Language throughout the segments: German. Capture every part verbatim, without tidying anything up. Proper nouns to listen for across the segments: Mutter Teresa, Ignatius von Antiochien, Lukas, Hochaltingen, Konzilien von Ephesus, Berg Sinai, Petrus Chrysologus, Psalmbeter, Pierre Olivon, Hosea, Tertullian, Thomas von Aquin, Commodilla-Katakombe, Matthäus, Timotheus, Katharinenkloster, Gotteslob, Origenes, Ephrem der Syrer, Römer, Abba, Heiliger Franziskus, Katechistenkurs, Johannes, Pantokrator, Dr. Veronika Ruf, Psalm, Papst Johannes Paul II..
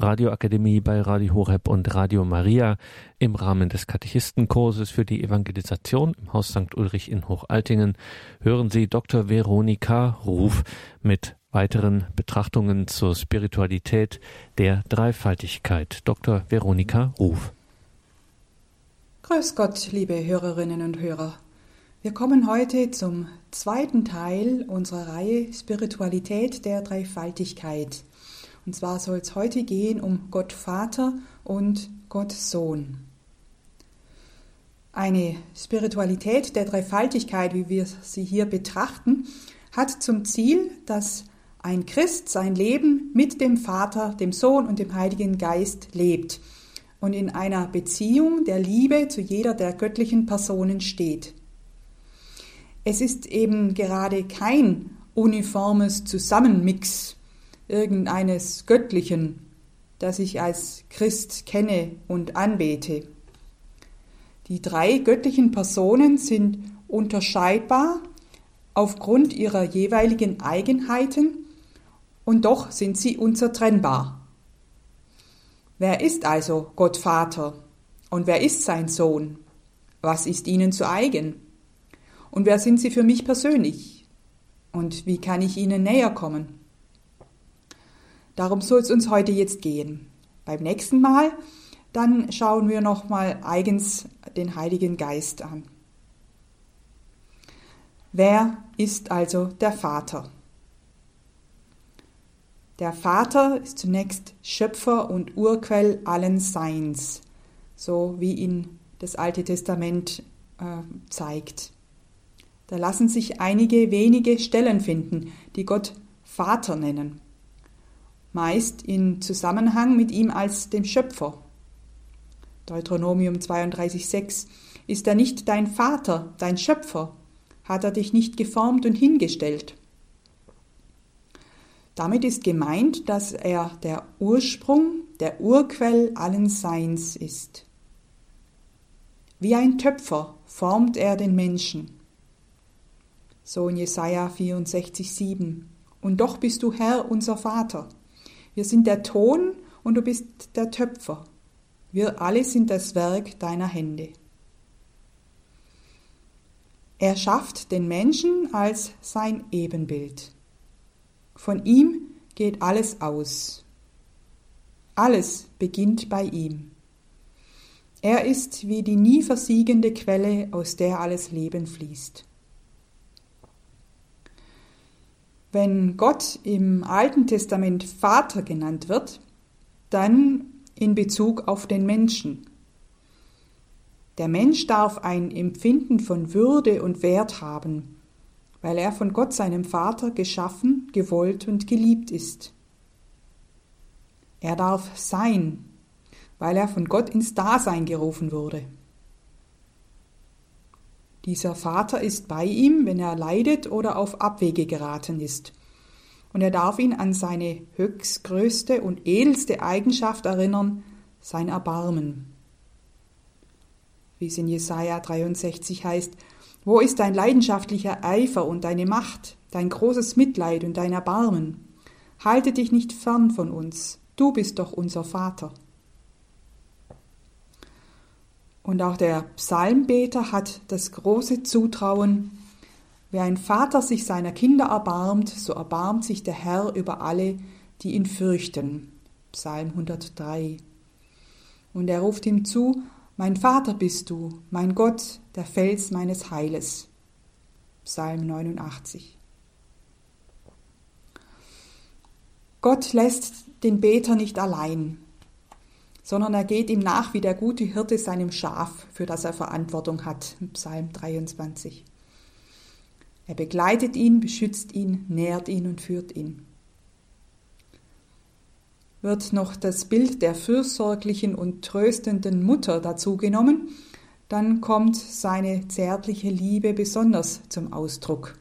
Radioakademie bei Radio Horeb und Radio Maria im Rahmen des Katechistenkurses für die Evangelisation im Haus Sankt Ulrich in Hochaltingen hören Sie Doktor Veronika Ruf mit weiteren Betrachtungen zur Spiritualität der Dreifaltigkeit. Doktor Veronika Ruf. Grüß Gott, liebe Hörerinnen und Hörer. Wir kommen heute zum zweiten Teil unserer Reihe Spiritualität der Dreifaltigkeit. Und zwar soll es heute gehen um Gott Vater und Gott Sohn. Eine Spiritualität der Dreifaltigkeit, wie wir sie hier betrachten, hat zum Ziel, dass ein Christ sein Leben mit dem Vater, dem Sohn und dem Heiligen Geist lebt und in einer Beziehung der Liebe zu jeder der göttlichen Personen steht. Es ist eben gerade kein uniformes Zusammenmix irgendeines Göttlichen, das ich als Christ kenne und anbete. Die drei göttlichen Personen sind unterscheidbar aufgrund ihrer jeweiligen Eigenheiten und doch sind sie unzertrennbar. Wer ist also Gott Vater und wer ist sein Sohn? Was ist ihnen zu eigen? Und wer sind sie für mich persönlich? Und wie kann ich ihnen näher kommen? Darum soll es uns heute jetzt gehen. Beim nächsten Mal, dann schauen wir nochmal eigens den Heiligen Geist an. Wer ist also der Vater? Der Vater ist zunächst Schöpfer und Urquell allen Seins, so wie ihn das Alte Testament äh, zeigt. Da lassen sich einige wenige Stellen finden, die Gott Vater nennen, meist in Zusammenhang mit ihm als dem Schöpfer. Deuteronomium zweiunddreißig sechs: Ist er nicht dein Vater, dein Schöpfer? Hat er dich nicht geformt und hingestellt? Damit ist gemeint, dass er der Ursprung, der Urquell allen Seins ist. Wie ein Töpfer formt er den Menschen. So in Jesaja vierundsechzig sieben. Und doch bist du Herr, unser Vater. Wir sind der Ton und du bist der Töpfer. Wir alle sind das Werk deiner Hände. Er schafft den Menschen als sein Ebenbild. Von ihm geht alles aus. Alles beginnt bei ihm. Er ist wie die nie versiegende Quelle, aus der alles Leben fließt. Wenn Gott im Alten Testament Vater genannt wird, dann in Bezug auf den Menschen. Der Mensch darf ein Empfinden von Würde und Wert haben, weil er von Gott, seinem Vater, geschaffen, gewollt und geliebt ist. Er darf sein, weil er von Gott ins Dasein gerufen wurde. Dieser Vater ist bei ihm, wenn er leidet oder auf Abwege geraten ist. Und er darf ihn an seine höchstgrößte und edelste Eigenschaft erinnern, sein Erbarmen. Wie es in Jesaja dreiundsechzig heißt: Wo ist dein leidenschaftlicher Eifer und deine Macht, dein großes Mitleid und dein Erbarmen? Halte dich nicht fern von uns, du bist doch unser Vater. Und auch der Psalmbeter hat das große Zutrauen: Wer ein Vater sich seiner Kinder erbarmt, so erbarmt sich der Herr über alle, die ihn fürchten. Psalm hundertdrei. Und er ruft ihm zu: Mein Vater bist du, mein Gott, der Fels meines Heiles. Psalm neunundachtzig. Gott lässt den Beter nicht allein, sondern er geht ihm nach wie der gute Hirte seinem Schaf, für das er Verantwortung hat. Psalm dreiundzwanzig. Er begleitet ihn, beschützt ihn, nährt ihn und führt ihn. Wird noch das Bild der fürsorglichen und tröstenden Mutter dazu genommen, dann kommt seine zärtliche Liebe besonders zum Ausdruck.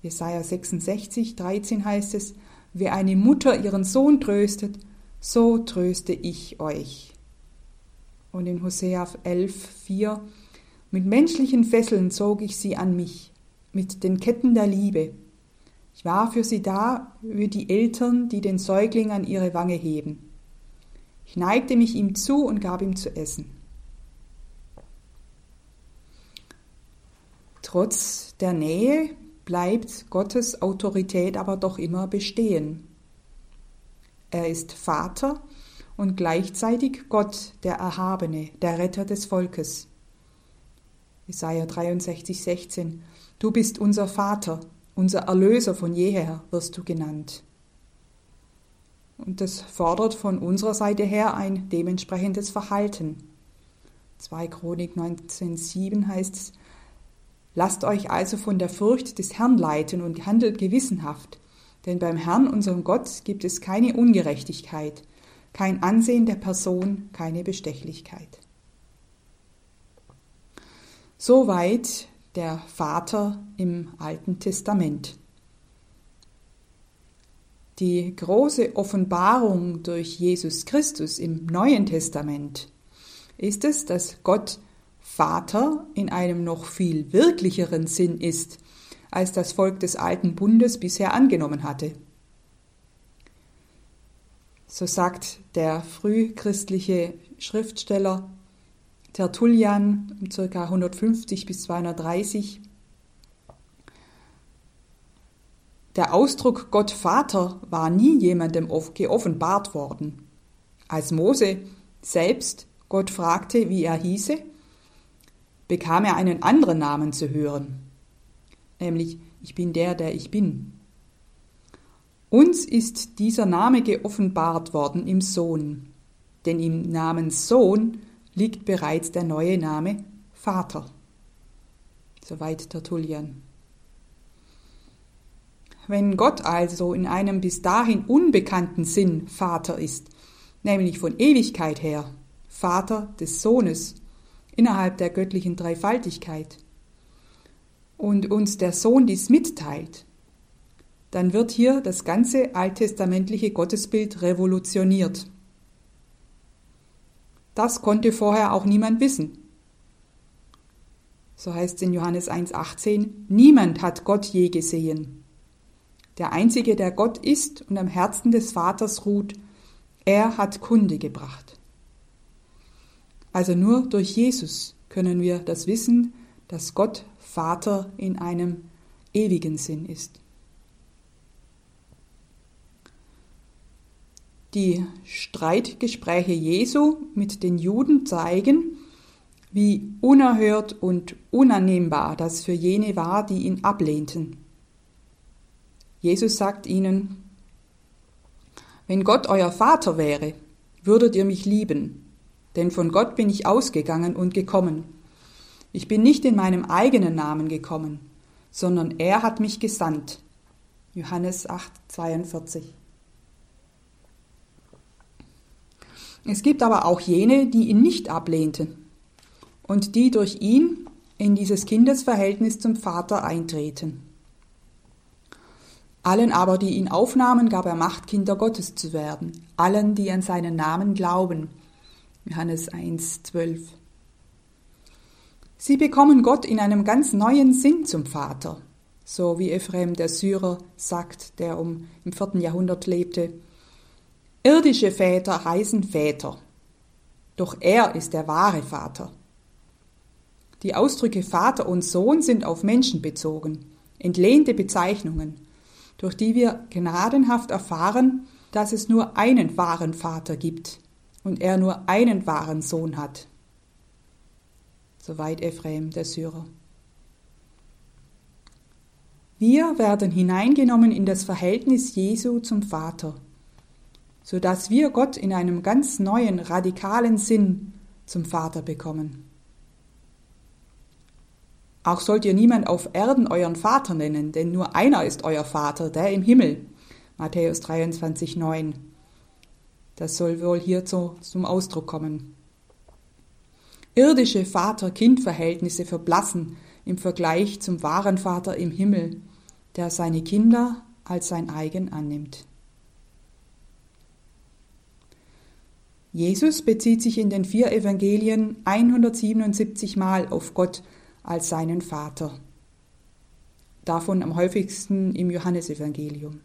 Jesaja sechsundsechzig dreizehn heißt es: Wer eine Mutter ihren Sohn tröstet, so tröste ich euch. Und in Hosea elf vier: Mit menschlichen Fesseln zog ich sie an mich, mit den Ketten der Liebe. Ich war für sie da, wie die Eltern, die den Säugling an ihre Wange heben. Ich neigte mich ihm zu und gab ihm zu essen. Trotz der Nähe bleibt Gottes Autorität aber doch immer bestehen. Er ist Vater und gleichzeitig Gott, der Erhabene, der Retter des Volkes. Jesaja dreiundsechzig, sechzehn. Du bist unser Vater, unser Erlöser, von jeher wirst du genannt. Und das fordert von unserer Seite her ein dementsprechendes Verhalten. zweite Chronik neunzehn sieben heißt es: Lasst euch also von der Furcht des Herrn leiten und handelt gewissenhaft, denn beim Herrn, unserem Gott, gibt es keine Ungerechtigkeit, kein Ansehen der Person, keine Bestechlichkeit. Soweit der Vater im Alten Testament. Die große Offenbarung durch Jesus Christus im Neuen Testament ist es, dass Gott Vater in einem noch viel wirklicheren Sinn ist, als das Volk des Alten Bundes bisher angenommen hatte. So sagt der frühchristliche Schriftsteller Tertullian um ca. hundertfünfzig bis zweihundertdreißig: Der Ausdruck Gott Vater war nie jemandem geoffenbart worden. Als Mose selbst Gott fragte, wie er hieße, bekam er einen anderen Namen zu hören, nämlich Ich bin der, der ich bin. Uns ist dieser Name geoffenbart worden im Sohn, denn im Namen Sohn liegt bereits der neue Name Vater. Soweit Tertullian. Wenn Gott also in einem bis dahin unbekannten Sinn Vater ist, nämlich von Ewigkeit her, Vater des Sohnes, innerhalb der göttlichen Dreifaltigkeit, und uns der Sohn dies mitteilt, dann wird hier das ganze alttestamentliche Gottesbild revolutioniert. Das konnte vorher auch niemand wissen. So heißt es in Johannes eins achtzehn, niemand hat Gott je gesehen. Der Einzige, der Gott ist und am Herzen des Vaters ruht, er hat Kunde gebracht. Also nur durch Jesus können wir das wissen, dass Gott Vater in einem ewigen Sinn ist. Die Streitgespräche Jesu mit den Juden zeigen, wie unerhört und unannehmbar das für jene war, die ihn ablehnten. Jesus sagt ihnen: Wenn Gott euer Vater wäre, würdet ihr mich lieben, denn von Gott bin ich ausgegangen und gekommen. Ich bin nicht in meinem eigenen Namen gekommen, sondern er hat mich gesandt. Johannes acht, zweiundvierzig. Es gibt aber auch jene, die ihn nicht ablehnten und die durch ihn in dieses Kindesverhältnis zum Vater eintreten. Allen aber, die ihn aufnahmen, gab er Macht, Kinder Gottes zu werden, allen, die an seinen Namen glauben. Johannes eins, zwölf. Sie bekommen Gott in einem ganz neuen Sinn zum Vater, so wie Ephrem der Syrer sagt, der um im vierten Jahrhundert lebte: Irdische Väter heißen Väter, doch er ist der wahre Vater. Die Ausdrücke Vater und Sohn sind auf Menschen bezogen, entlehnte Bezeichnungen, durch die wir gnadenhaft erfahren, dass es nur einen wahren Vater gibt und er nur einen wahren Sohn hat. Soweit Ephrem der Syrer. Wir werden hineingenommen in das Verhältnis Jesu zum Vater, sodass wir Gott in einem ganz neuen, radikalen Sinn zum Vater bekommen. Auch sollt ihr niemand auf Erden euren Vater nennen, denn nur einer ist euer Vater, der im Himmel. Matthäus dreiundzwanzig, neun. Das soll wohl hier zu, zum Ausdruck kommen. Irdische Vater-Kind-Verhältnisse verblassen im Vergleich zum wahren Vater im Himmel, der seine Kinder als sein eigen annimmt. Jesus bezieht sich in den vier Evangelien hundertsiebenundsiebzig Mal auf Gott als seinen Vater. davon am häufigsten im Johannesevangelium.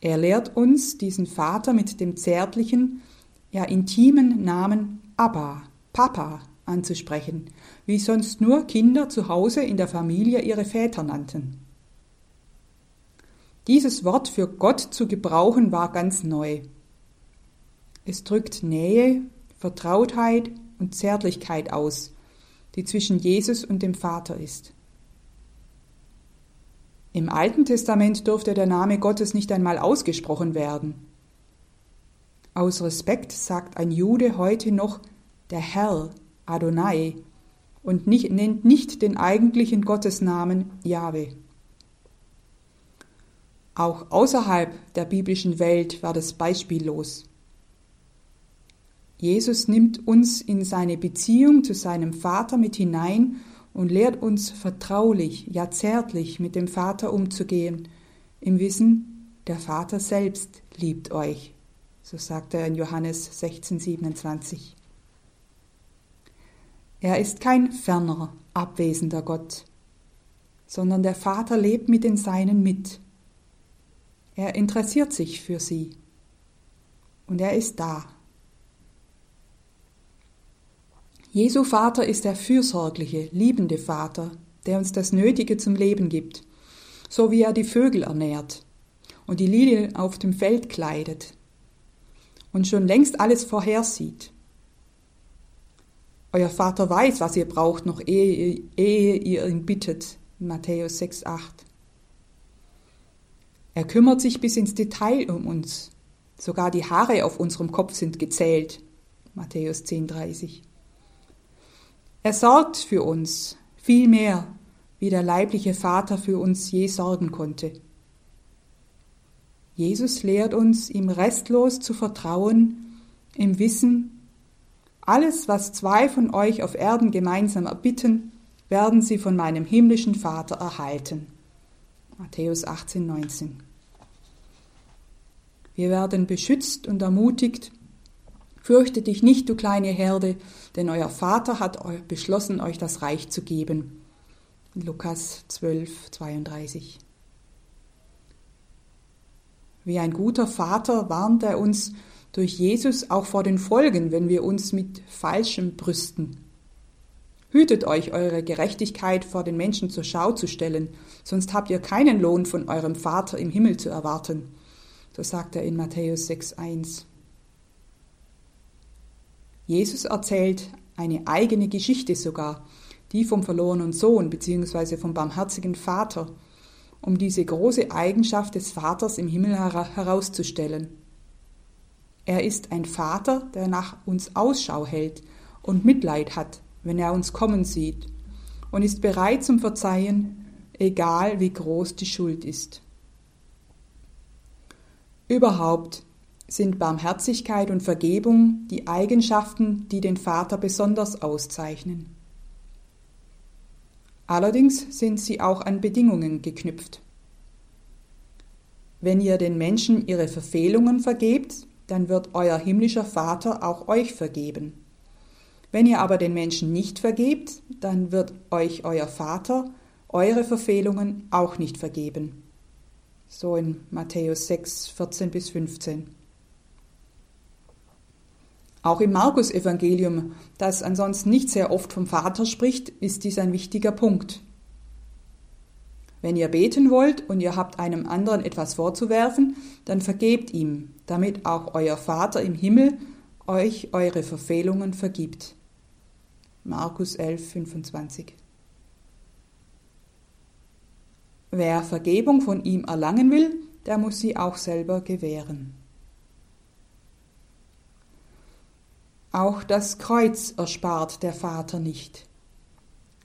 Er lehrt uns diesen Vater mit dem zärtlichen, ja intimen Namen Abba, Papa, anzusprechen, wie sonst nur Kinder zu Hause in der Familie ihre Väter nannten. Dieses Wort für Gott zu gebrauchen war ganz neu. Es drückt Nähe, Vertrautheit und Zärtlichkeit aus, die zwischen Jesus und dem Vater ist. Im Alten Testament durfte der Name Gottes nicht einmal ausgesprochen werden. Aus Respekt sagt ein Jude heute noch der Herr, Adonai, und nicht, nennt nicht den eigentlichen Gottesnamen Jahwe. Auch außerhalb der biblischen Welt war das beispiellos. Jesus nimmt uns in seine Beziehung zu seinem Vater mit hinein und lehrt uns vertraulich, ja zärtlich mit dem Vater umzugehen, im Wissen, der Vater selbst liebt euch, so sagt er in Johannes sechzehn, siebenundzwanzig. Er ist kein ferner, abwesender Gott, sondern der Vater lebt mit den Seinen mit. Er interessiert sich für sie und er ist da. Jesu Vater ist der fürsorgliche, liebende Vater, der uns das Nötige zum Leben gibt, so wie er die Vögel ernährt und die Lilien auf dem Feld kleidet und schon längst alles vorhersieht. Euer Vater weiß, was ihr braucht, noch ehe, ehe ihr ihn bittet, Matthäus sechs, acht. Er kümmert sich bis ins Detail um uns. Sogar die Haare auf unserem Kopf sind gezählt, Matthäus zehn, dreißig. Er sorgt für uns viel mehr, wie der leibliche Vater für uns je sorgen konnte. Jesus lehrt uns, ihm restlos zu vertrauen, im Wissen, alles, was zwei von euch auf Erden gemeinsam erbitten, werden sie von meinem himmlischen Vater erhalten. Matthäus achtzehn, neunzehn. Wir werden beschützt und ermutigt, fürchte dich nicht, du kleine Herde, denn euer Vater hat beschlossen, euch das Reich zu geben. Lukas zwölf, zweiunddreißig. Wie ein guter Vater warnt er uns durch Jesus auch vor den Folgen, wenn wir uns mit Falschem brüsten. Hütet euch, eure Gerechtigkeit vor den Menschen zur Schau zu stellen, sonst habt ihr keinen Lohn von eurem Vater im Himmel zu erwarten. So sagt er in Matthäus sechs, eins. Jesus erzählt eine eigene Geschichte sogar, die vom verlorenen Sohn bzw. vom barmherzigen Vater, um diese große Eigenschaft des Vaters im Himmel herauszustellen. Er ist ein Vater, der nach uns Ausschau hält und Mitleid hat, wenn er uns kommen sieht, und ist bereit zum Verzeihen, egal wie groß die Schuld ist. Überhaupt sind Barmherzigkeit und Vergebung die Eigenschaften, die den Vater besonders auszeichnen. Allerdings sind sie auch an Bedingungen geknüpft. Wenn ihr den Menschen ihre Verfehlungen vergebt, dann wird euer himmlischer Vater auch euch vergeben. Wenn ihr aber den Menschen nicht vergebt, dann wird euch euer Vater eure Verfehlungen auch nicht vergeben. So in Matthäus sechs, vierzehn bis fünfzehn. Auch im Markus-Evangelium, das ansonsten nicht sehr oft vom Vater spricht, ist dies ein wichtiger Punkt. Wenn ihr beten wollt und ihr habt einem anderen etwas vorzuwerfen, dann vergebt ihm, damit auch euer Vater im Himmel euch eure Verfehlungen vergibt. Markus elf, fünfundzwanzig. Wer Vergebung von ihm erlangen will, der muss sie auch selber gewähren. Auch das Kreuz erspart der Vater nicht.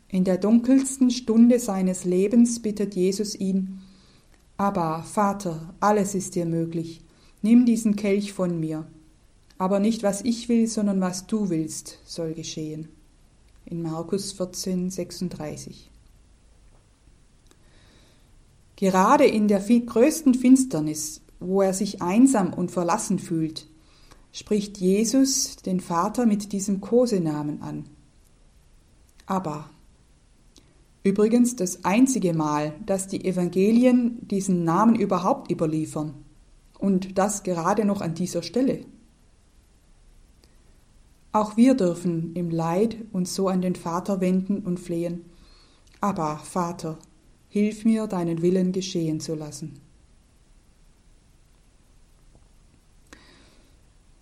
In der dunkelsten Stunde seines Lebens bittet Jesus ihn: Abba, Vater, alles ist dir möglich. Nimm diesen Kelch von mir. Aber nicht was ich will, sondern was du willst, soll geschehen. In Markus vierzehn, sechsunddreißig. Gerade in der größten Finsternis, wo er sich einsam und verlassen fühlt, spricht Jesus den Vater mit diesem Kosenamen an. Abba. Übrigens das einzige Mal, dass die Evangelien diesen Namen überhaupt überliefern. Und das gerade noch an dieser Stelle. Auch wir dürfen im Leid uns so an den Vater wenden und flehen. Abba, Vater, hilf mir, deinen Willen geschehen zu lassen.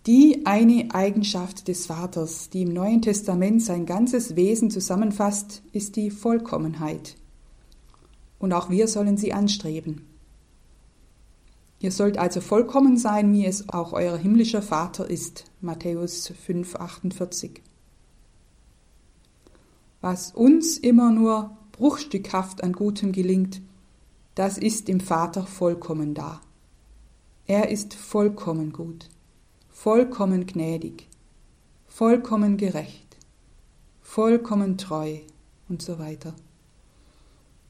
Die eine Eigenschaft des Vaters, die im Neuen Testament sein ganzes Wesen zusammenfasst, ist die Vollkommenheit. Und auch wir sollen sie anstreben. Ihr sollt also vollkommen sein, wie es auch euer himmlischer Vater ist. Matthäus fünf, achtundvierzig. Was uns immer nur bruchstückhaft an Gutem gelingt, das ist im Vater vollkommen da. Er ist vollkommen gut, vollkommen gnädig, vollkommen gerecht, vollkommen treu und so weiter.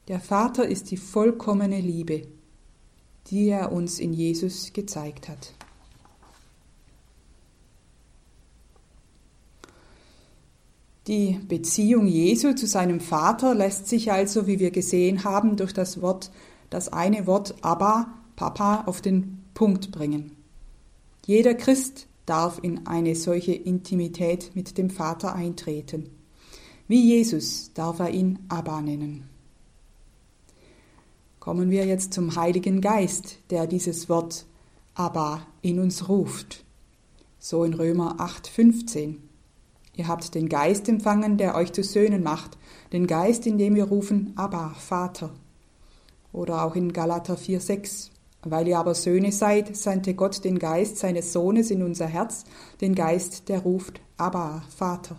Der Vater ist die vollkommene Liebe, die er uns in Jesus gezeigt hat. Die Beziehung Jesu zu seinem Vater lässt sich also, wie wir gesehen haben, durch das Wort, das eine Wort Abba, Papa, auf den Punkt bringen. Jeder Christ darf in eine solche Intimität mit dem Vater eintreten. Wie Jesus darf er ihn Abba nennen. Kommen wir jetzt zum Heiligen Geist, der dieses Wort Abba in uns ruft. So in Römer acht, fünfzehn. Ihr habt den Geist empfangen, der euch zu Söhnen macht, den Geist, in dem wir rufen, Abba, Vater. Oder auch in Galater vier, sechs. Weil ihr aber Söhne seid, sandte Gott den Geist seines Sohnes in unser Herz, den Geist, der ruft, Abba, Vater.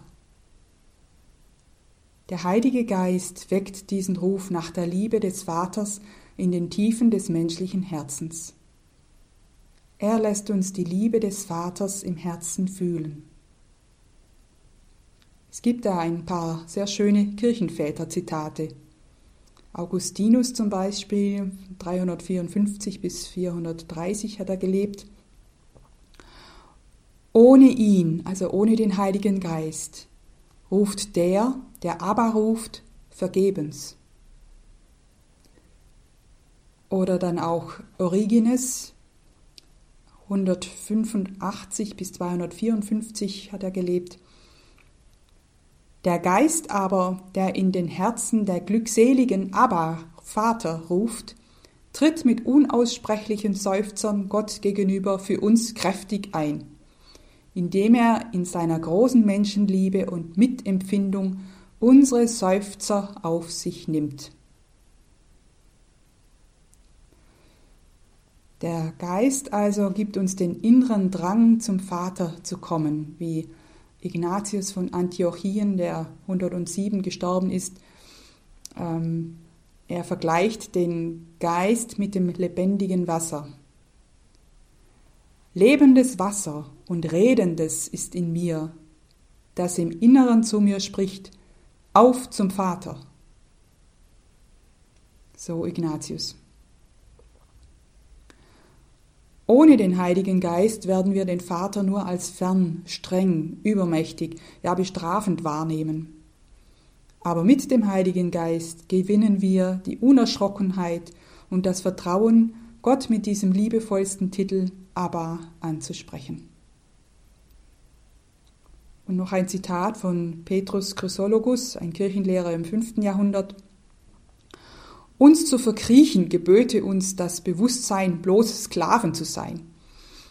Der Heilige Geist weckt diesen Ruf nach der Liebe des Vaters in den Tiefen des menschlichen Herzens. Er lässt uns die Liebe des Vaters im Herzen fühlen. Es gibt da ein paar sehr schöne Kirchenväter-Zitate. Augustinus zum Beispiel, dreihundertvierundfünfzig bis vierhundertdreißig hat er gelebt. Ohne ihn, also ohne den Heiligen Geist, ruft der, der Abba ruft, vergebens. Oder dann auch Origenes, hundertfünfundachtzig bis zweihundertvierundfünfzig hat er gelebt. Der Geist aber, der in den Herzen der glückseligen Abba, Vater, ruft, tritt mit unaussprechlichen Seufzern Gott gegenüber für uns kräftig ein, indem er in seiner großen Menschenliebe und Mitempfindung unsere Seufzer auf sich nimmt. Der Geist also gibt uns den inneren Drang, zum Vater zu kommen, wie Ignatius von Antiochien, der hundertsieben gestorben ist. Ähm, er vergleicht den Geist mit dem lebendigen Wasser. Lebendes Wasser und Redendes ist in mir, das im Inneren zu mir spricht, auf zum Vater. So Ignatius. Ohne den Heiligen Geist werden wir den Vater nur als fern, streng, übermächtig, ja bestrafend wahrnehmen. Aber mit dem Heiligen Geist gewinnen wir die Unerschrockenheit und das Vertrauen, Gott mit diesem liebevollsten Titel Abba anzusprechen. Und noch ein Zitat von Petrus Chrysologus, ein Kirchenlehrer im fünften Jahrhundert. Uns zu verkriechen geböte uns das Bewusstsein, bloß Sklaven zu sein.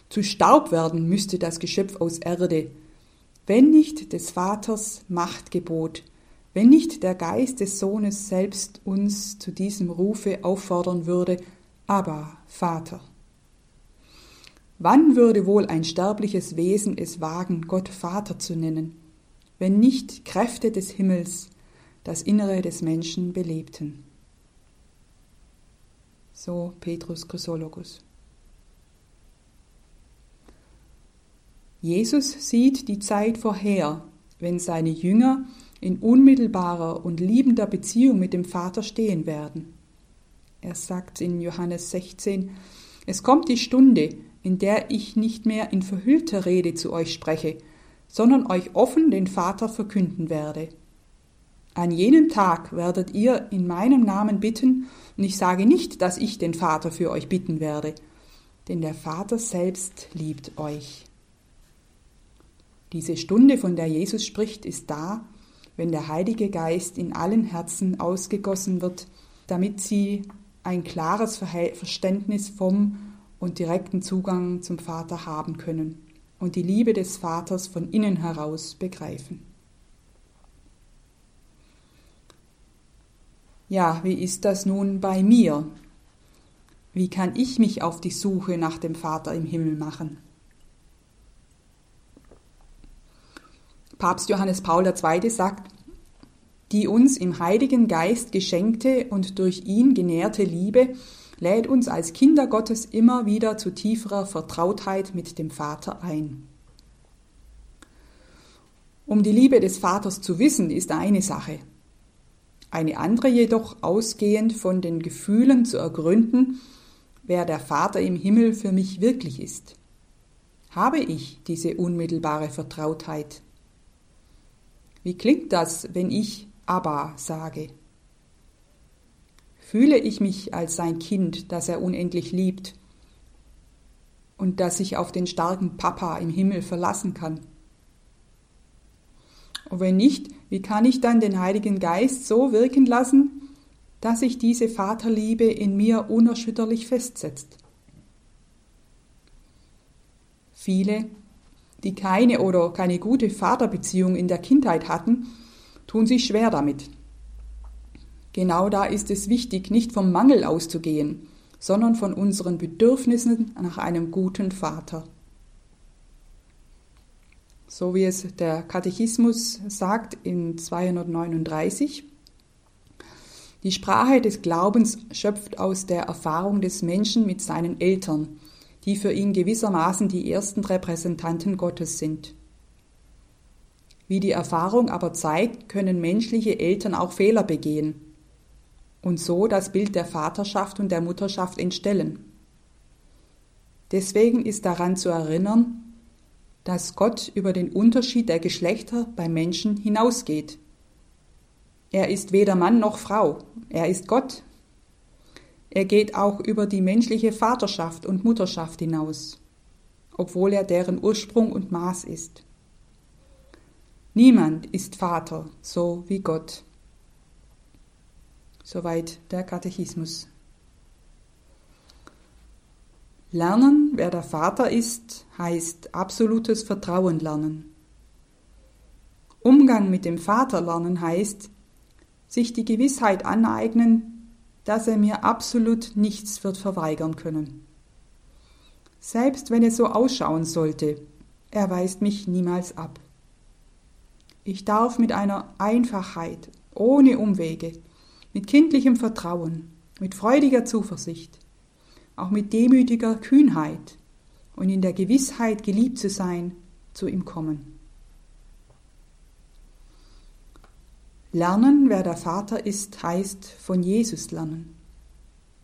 Zu Staub werden müsste das Geschöpf aus Erde, wenn nicht des Vaters Machtgebot, wenn nicht der Geist des Sohnes selbst uns zu diesem Rufe auffordern würde, Abba, Vater. Wann würde wohl ein sterbliches Wesen es wagen, Gott Vater zu nennen, wenn nicht Kräfte des Himmels das Innere des Menschen belebten? So Petrus Chrysologus. Jesus sieht die Zeit vorher, wenn seine Jünger in unmittelbarer und liebender Beziehung mit dem Vater stehen werden. Er sagt in Johannes sechzehn, es kommt die Stunde, in der ich nicht mehr in verhüllter Rede zu euch spreche, sondern euch offen den Vater verkünden werde. An jenem Tag werdet ihr in meinem Namen bitten, und ich sage nicht, dass ich den Vater für euch bitten werde, denn der Vater selbst liebt euch. Diese Stunde, von der Jesus spricht, ist da, wenn der Heilige Geist in allen Herzen ausgegossen wird, damit sie ein klares Verständnis vom und direkten Zugang zum Vater haben können und die Liebe des Vaters von innen heraus begreifen. Ja, wie ist das nun bei mir? Wie kann ich mich auf die Suche nach dem Vater im Himmel machen? Papst Johannes Paul der Zweite sagt, die uns im Heiligen Geist geschenkte und durch ihn genährte Liebe lädt uns als Kinder Gottes immer wieder zu tieferer Vertrautheit mit dem Vater ein. Um die Liebe des Vaters zu wissen, ist eine Sache. Eine andere jedoch, ausgehend von den Gefühlen zu ergründen, wer der Vater im Himmel für mich wirklich ist. Habe ich diese unmittelbare Vertrautheit? Wie klingt das, wenn ich Abba sage? Fühle ich mich als sein Kind, das er unendlich liebt und das ich auf den starken Papa im Himmel verlassen kann? Und wenn nicht, wie kann ich dann den Heiligen Geist so wirken lassen, dass sich diese Vaterliebe in mir unerschütterlich festsetzt? Viele, die keine oder keine gute Vaterbeziehung in der Kindheit hatten, tun sich schwer damit. Genau da ist es wichtig, nicht vom Mangel auszugehen, sondern von unseren Bedürfnissen nach einem guten Vater. So wie es der Katechismus sagt in zweihundertneununddreißig, die Sprache des Glaubens schöpft aus der Erfahrung des Menschen mit seinen Eltern, die für ihn gewissermaßen die ersten Repräsentanten Gottes sind. Wie die Erfahrung aber zeigt, können menschliche Eltern auch Fehler begehen und so das Bild der Vaterschaft und der Mutterschaft entstellen. Deswegen ist daran zu erinnern, dass Gott über den Unterschied der Geschlechter beim Menschen hinausgeht. Er ist weder Mann noch Frau, er ist Gott. Er geht auch über die menschliche Vaterschaft und Mutterschaft hinaus, obwohl er deren Ursprung und Maß ist. Niemand ist Vater, so wie Gott. Soweit der Katechismus. Lernen, wer der Vater ist, heißt absolutes Vertrauen lernen. Umgang mit dem Vater lernen heißt, sich die Gewissheit aneignen, dass er mir absolut nichts wird verweigern können. Selbst wenn es so ausschauen sollte, er weist mich niemals ab. Ich darf mit einer Einfachheit, ohne Umwege, mit kindlichem Vertrauen, mit freudiger Zuversicht, auch mit demütiger Kühnheit und in der Gewissheit, geliebt zu sein, zu ihm kommen. Lernen, wer der Vater ist, heißt von Jesus lernen.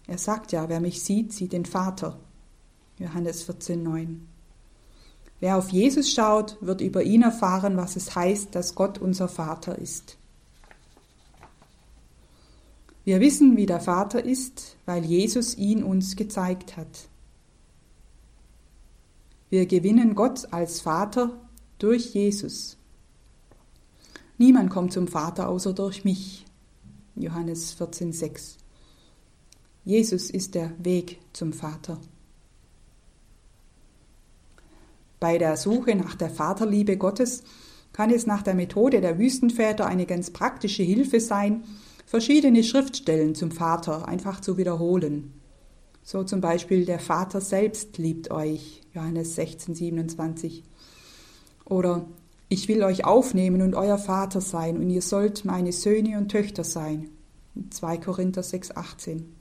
Er sagt ja, wer mich sieht, sieht den Vater. Johannes vierzehn neun. Wer auf Jesus schaut, wird über ihn erfahren, was es heißt, dass Gott unser Vater ist. Wir wissen, wie der Vater ist, weil Jesus ihn uns gezeigt hat. Wir gewinnen Gott als Vater durch Jesus. Niemand kommt zum Vater außer durch mich. Johannes vierzehn sechs. Jesus ist der Weg zum Vater. Bei der Suche nach der Vaterliebe Gottes kann es nach der Methode der Wüstenväter eine ganz praktische Hilfe sein, verschiedene Schriftstellen zum Vater einfach zu wiederholen. So zum Beispiel: Der Vater selbst liebt euch, Johannes sechzehn siebenundzwanzig. Oder: Ich will euch aufnehmen und euer Vater sein, und ihr sollt meine Söhne und Töchter sein. zweiter Korinther sechs achtzehn.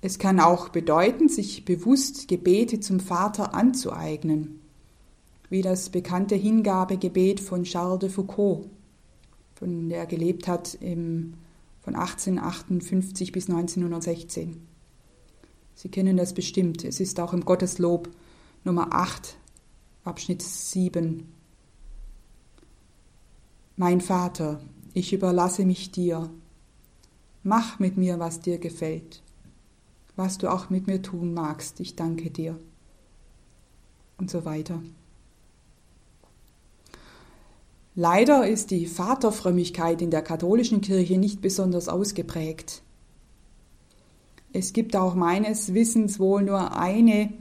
Es kann auch bedeuten, sich bewusst Gebete zum Vater anzueignen, wie das bekannte Hingabegebet von Charles de Foucault, von der er gelebt hat im, von achtzehnhundertachtundfünfzig bis neunzehnhundertsechzehn. Sie kennen das bestimmt. Es ist auch im Gotteslob Nummer acht, Abschnitt sieben. Mein Vater, ich überlasse mich dir. Mach mit mir, was dir gefällt. Was du auch mit mir tun magst, ich danke dir. Und so weiter. Leider ist die Vaterfrömmigkeit in der katholischen Kirche nicht besonders ausgeprägt. Es gibt auch meines Wissens wohl nur eine,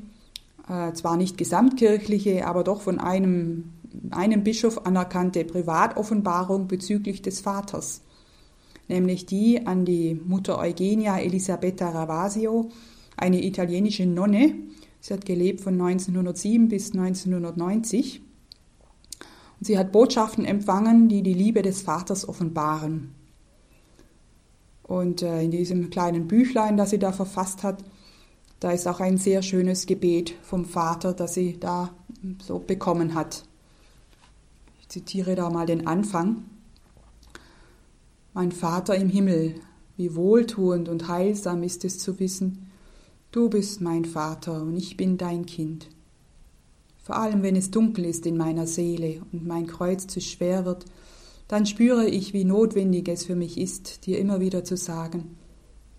äh, zwar nicht gesamtkirchliche, aber doch von einem, einem Bischof anerkannte Privatoffenbarung bezüglich des Vaters, nämlich die an die Mutter Eugenia Elisabetta Ravasio, eine italienische Nonne. Sie hat gelebt von neunzehnhundertsieben bis neunzehnhundertneunzig. Und sie hat Botschaften empfangen, die die Liebe des Vaters offenbaren. Und in diesem kleinen Büchlein, das sie da verfasst hat, da ist auch ein sehr schönes Gebet vom Vater, das sie da so bekommen hat. Ich zitiere da mal den Anfang. Mein Vater im Himmel, wie wohltuend und heilsam ist es zu wissen, du bist mein Vater und ich bin dein Kind. Vor allem, wenn es dunkel ist in meiner Seele und mein Kreuz zu schwer wird, dann spüre ich, wie notwendig es für mich ist, dir immer wieder zu sagen,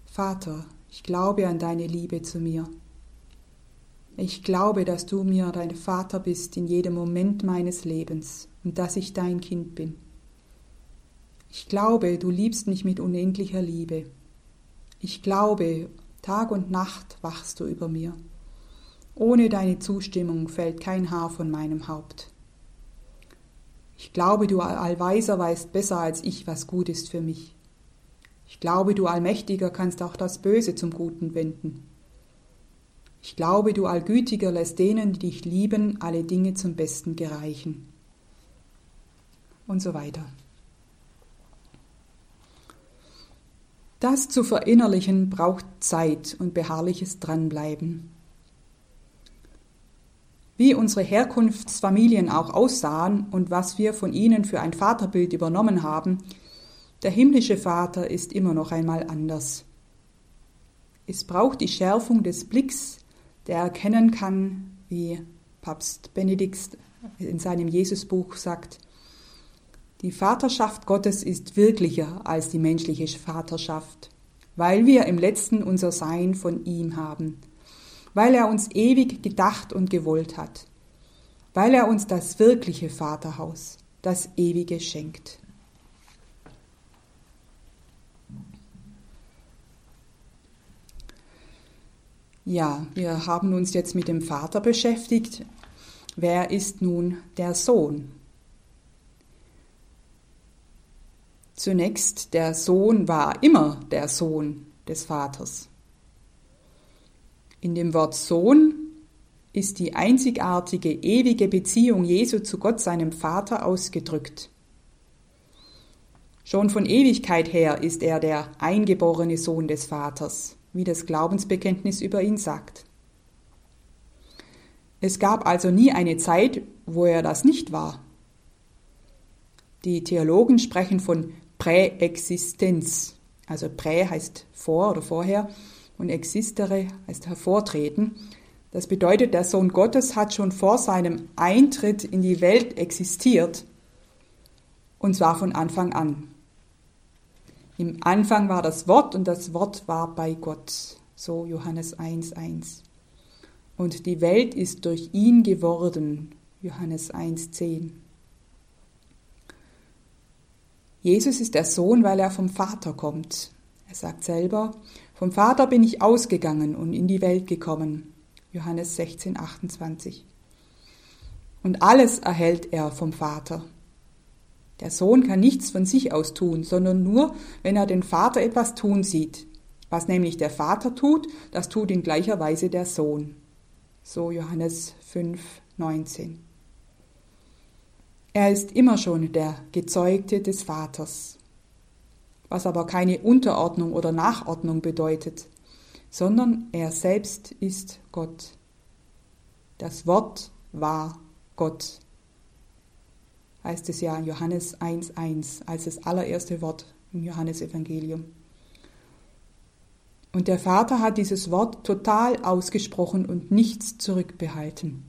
Vater, ich glaube an deine Liebe zu mir. Ich glaube, dass du mir dein Vater bist in jedem Moment meines Lebens und dass ich dein Kind bin. Ich glaube, du liebst mich mit unendlicher Liebe. Ich glaube, Tag und Nacht wachst du über mir. Ohne deine Zustimmung fällt kein Haar von meinem Haupt. Ich glaube, du Allweiser weißt besser als ich, was gut ist für mich. Ich glaube, du Allmächtiger kannst auch das Böse zum Guten wenden. Ich glaube, du Allgütiger lässt denen, die dich lieben, alle Dinge zum Besten gereichen. Und so weiter. Das zu verinnerlichen braucht Zeit und beharrliches Dranbleiben. Wie unsere Herkunftsfamilien auch aussahen und was wir von ihnen für ein Vaterbild übernommen haben, der himmlische Vater ist immer noch einmal anders. Es braucht die Schärfung des Blicks, der erkennen kann, wie Papst Benedikt in seinem Jesusbuch sagt, die Vaterschaft Gottes ist wirklicher als die menschliche Vaterschaft, weil wir im Letzten unser Sein von ihm haben. Weil er uns ewig gedacht und gewollt hat, weil er uns das wirkliche Vaterhaus, das Ewige schenkt. Ja, wir haben uns jetzt mit dem Vater beschäftigt. Wer ist nun der Sohn? Zunächst, der Sohn war immer der Sohn des Vaters. In dem Wort Sohn ist die einzigartige, ewige Beziehung Jesu zu Gott, seinem Vater, ausgedrückt. Schon von Ewigkeit her ist er der eingeborene Sohn des Vaters, wie das Glaubensbekenntnis über ihn sagt. Es gab also nie eine Zeit, wo er das nicht war. Die Theologen sprechen von Präexistenz, also prä heißt vor oder vorher, und existere heißt hervortreten. Das bedeutet, der Sohn Gottes hat schon vor seinem Eintritt in die Welt existiert, und zwar von Anfang an. Im Anfang war das Wort und das Wort war bei Gott, so Johannes eins eins. Und die Welt ist durch ihn geworden, Johannes eins zehn. Jesus ist der Sohn, weil er vom Vater kommt. Er sagt selber, vom Vater bin ich ausgegangen und in die Welt gekommen. Johannes sechzehn achtundzwanzig. Und alles erhält er vom Vater. Der Sohn kann nichts von sich aus tun, sondern nur, wenn er den Vater etwas tun sieht. Was nämlich der Vater tut, das tut in gleicher Weise der Sohn. So Johannes fünf neunzehn. Er ist immer schon der Gezeugte des Vaters. Was aber keine Unterordnung oder Nachordnung bedeutet, sondern er selbst ist Gott. Das Wort war Gott, heißt es ja in Johannes eins eins, als das allererste Wort im Johannesevangelium. Und der Vater hat dieses Wort total ausgesprochen und nichts zurückbehalten.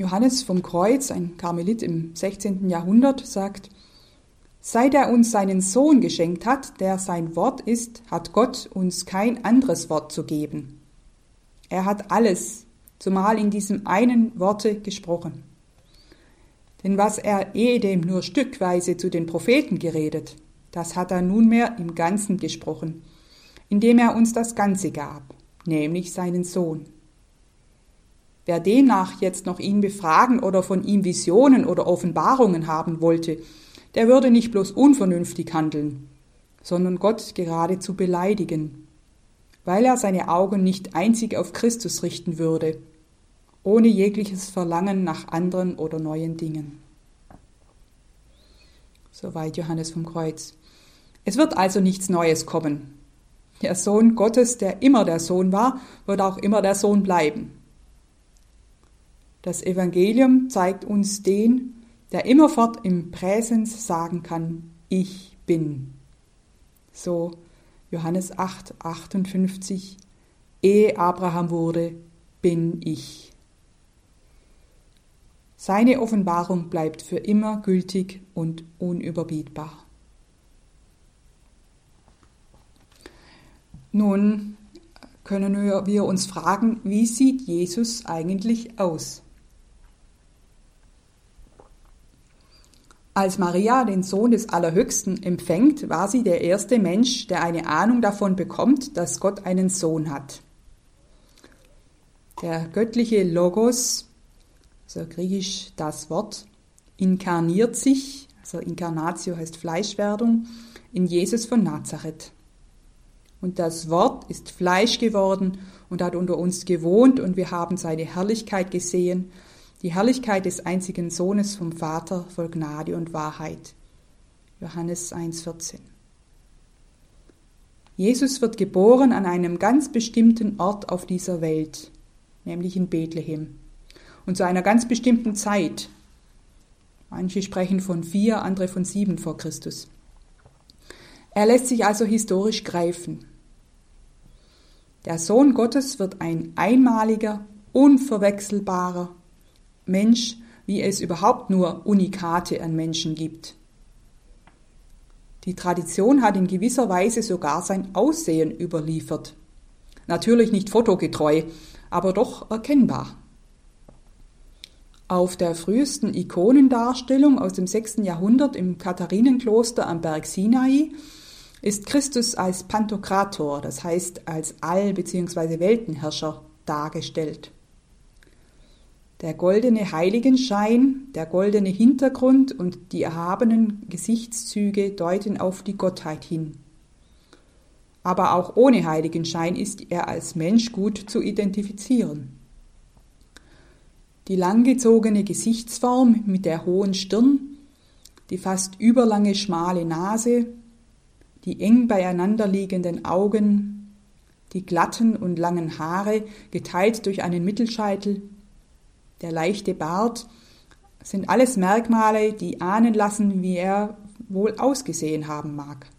Johannes vom Kreuz, ein Karmelit im sechzehnten Jahrhundert, sagt: Seit er uns seinen Sohn geschenkt hat, der sein Wort ist, hat Gott uns kein anderes Wort zu geben. Er hat alles, zumal in diesem einen Worte, gesprochen. Denn was er ehedem nur stückweise zu den Propheten geredet, das hat er nunmehr im Ganzen gesprochen, indem er uns das Ganze gab, nämlich seinen Sohn. Wer demnach jetzt noch ihn befragen oder von ihm Visionen oder Offenbarungen haben wollte, der würde nicht bloß unvernünftig handeln, sondern Gott geradezu beleidigen, weil er seine Augen nicht einzig auf Christus richten würde, ohne jegliches Verlangen nach anderen oder neuen Dingen. Soweit Johannes vom Kreuz. Es wird also nichts Neues kommen. Der Sohn Gottes, der immer der Sohn war, wird auch immer der Sohn bleiben. Das Evangelium zeigt uns den, der immerfort im Präsens sagen kann: Ich bin. So Johannes acht, achtundfünfzig, ehe Abraham wurde, bin ich. Seine Offenbarung bleibt für immer gültig und unüberbietbar. Nun können wir uns fragen, wie sieht Jesus eigentlich aus? Als Maria den Sohn des Allerhöchsten empfängt, war sie der erste Mensch, der eine Ahnung davon bekommt, dass Gott einen Sohn hat. Der göttliche Logos, also griechisch das Wort, inkarniert sich, also Inkarnatio heißt Fleischwerdung, in Jesus von Nazareth. Und das Wort ist Fleisch geworden und hat unter uns gewohnt, und wir haben seine Herrlichkeit gesehen, die Herrlichkeit des einzigen Sohnes vom Vater, voll Gnade und Wahrheit. Johannes eins vierzehn. Jesus wird geboren an einem ganz bestimmten Ort auf dieser Welt, nämlich in Bethlehem, und zu einer ganz bestimmten Zeit. Manche sprechen von vier, andere von sieben vor Christus. Er lässt sich also historisch greifen. Der Sohn Gottes wird ein einmaliger, unverwechselbarer Mensch, wie es überhaupt nur Unikate an Menschen gibt. Die Tradition hat in gewisser Weise sogar sein Aussehen überliefert. Natürlich nicht fotogetreu, aber doch erkennbar. Auf der frühesten Ikonendarstellung aus dem sechsten Jahrhundert im Katharinenkloster am Berg Sinai ist Christus als Pantokrator, das heißt als All- bzw. Weltenherrscher, dargestellt. Der goldene Heiligenschein, der goldene Hintergrund und die erhabenen Gesichtszüge deuten auf die Gottheit hin. Aber auch ohne Heiligenschein ist er als Mensch gut zu identifizieren. Die langgezogene Gesichtsform mit der hohen Stirn, die fast überlange schmale Nase, die eng beieinander liegenden Augen, die glatten und langen Haare, geteilt durch einen Mittelscheitel, der leichte Bart, sind alles Merkmale, die ahnen lassen, wie er wohl ausgesehen haben mag.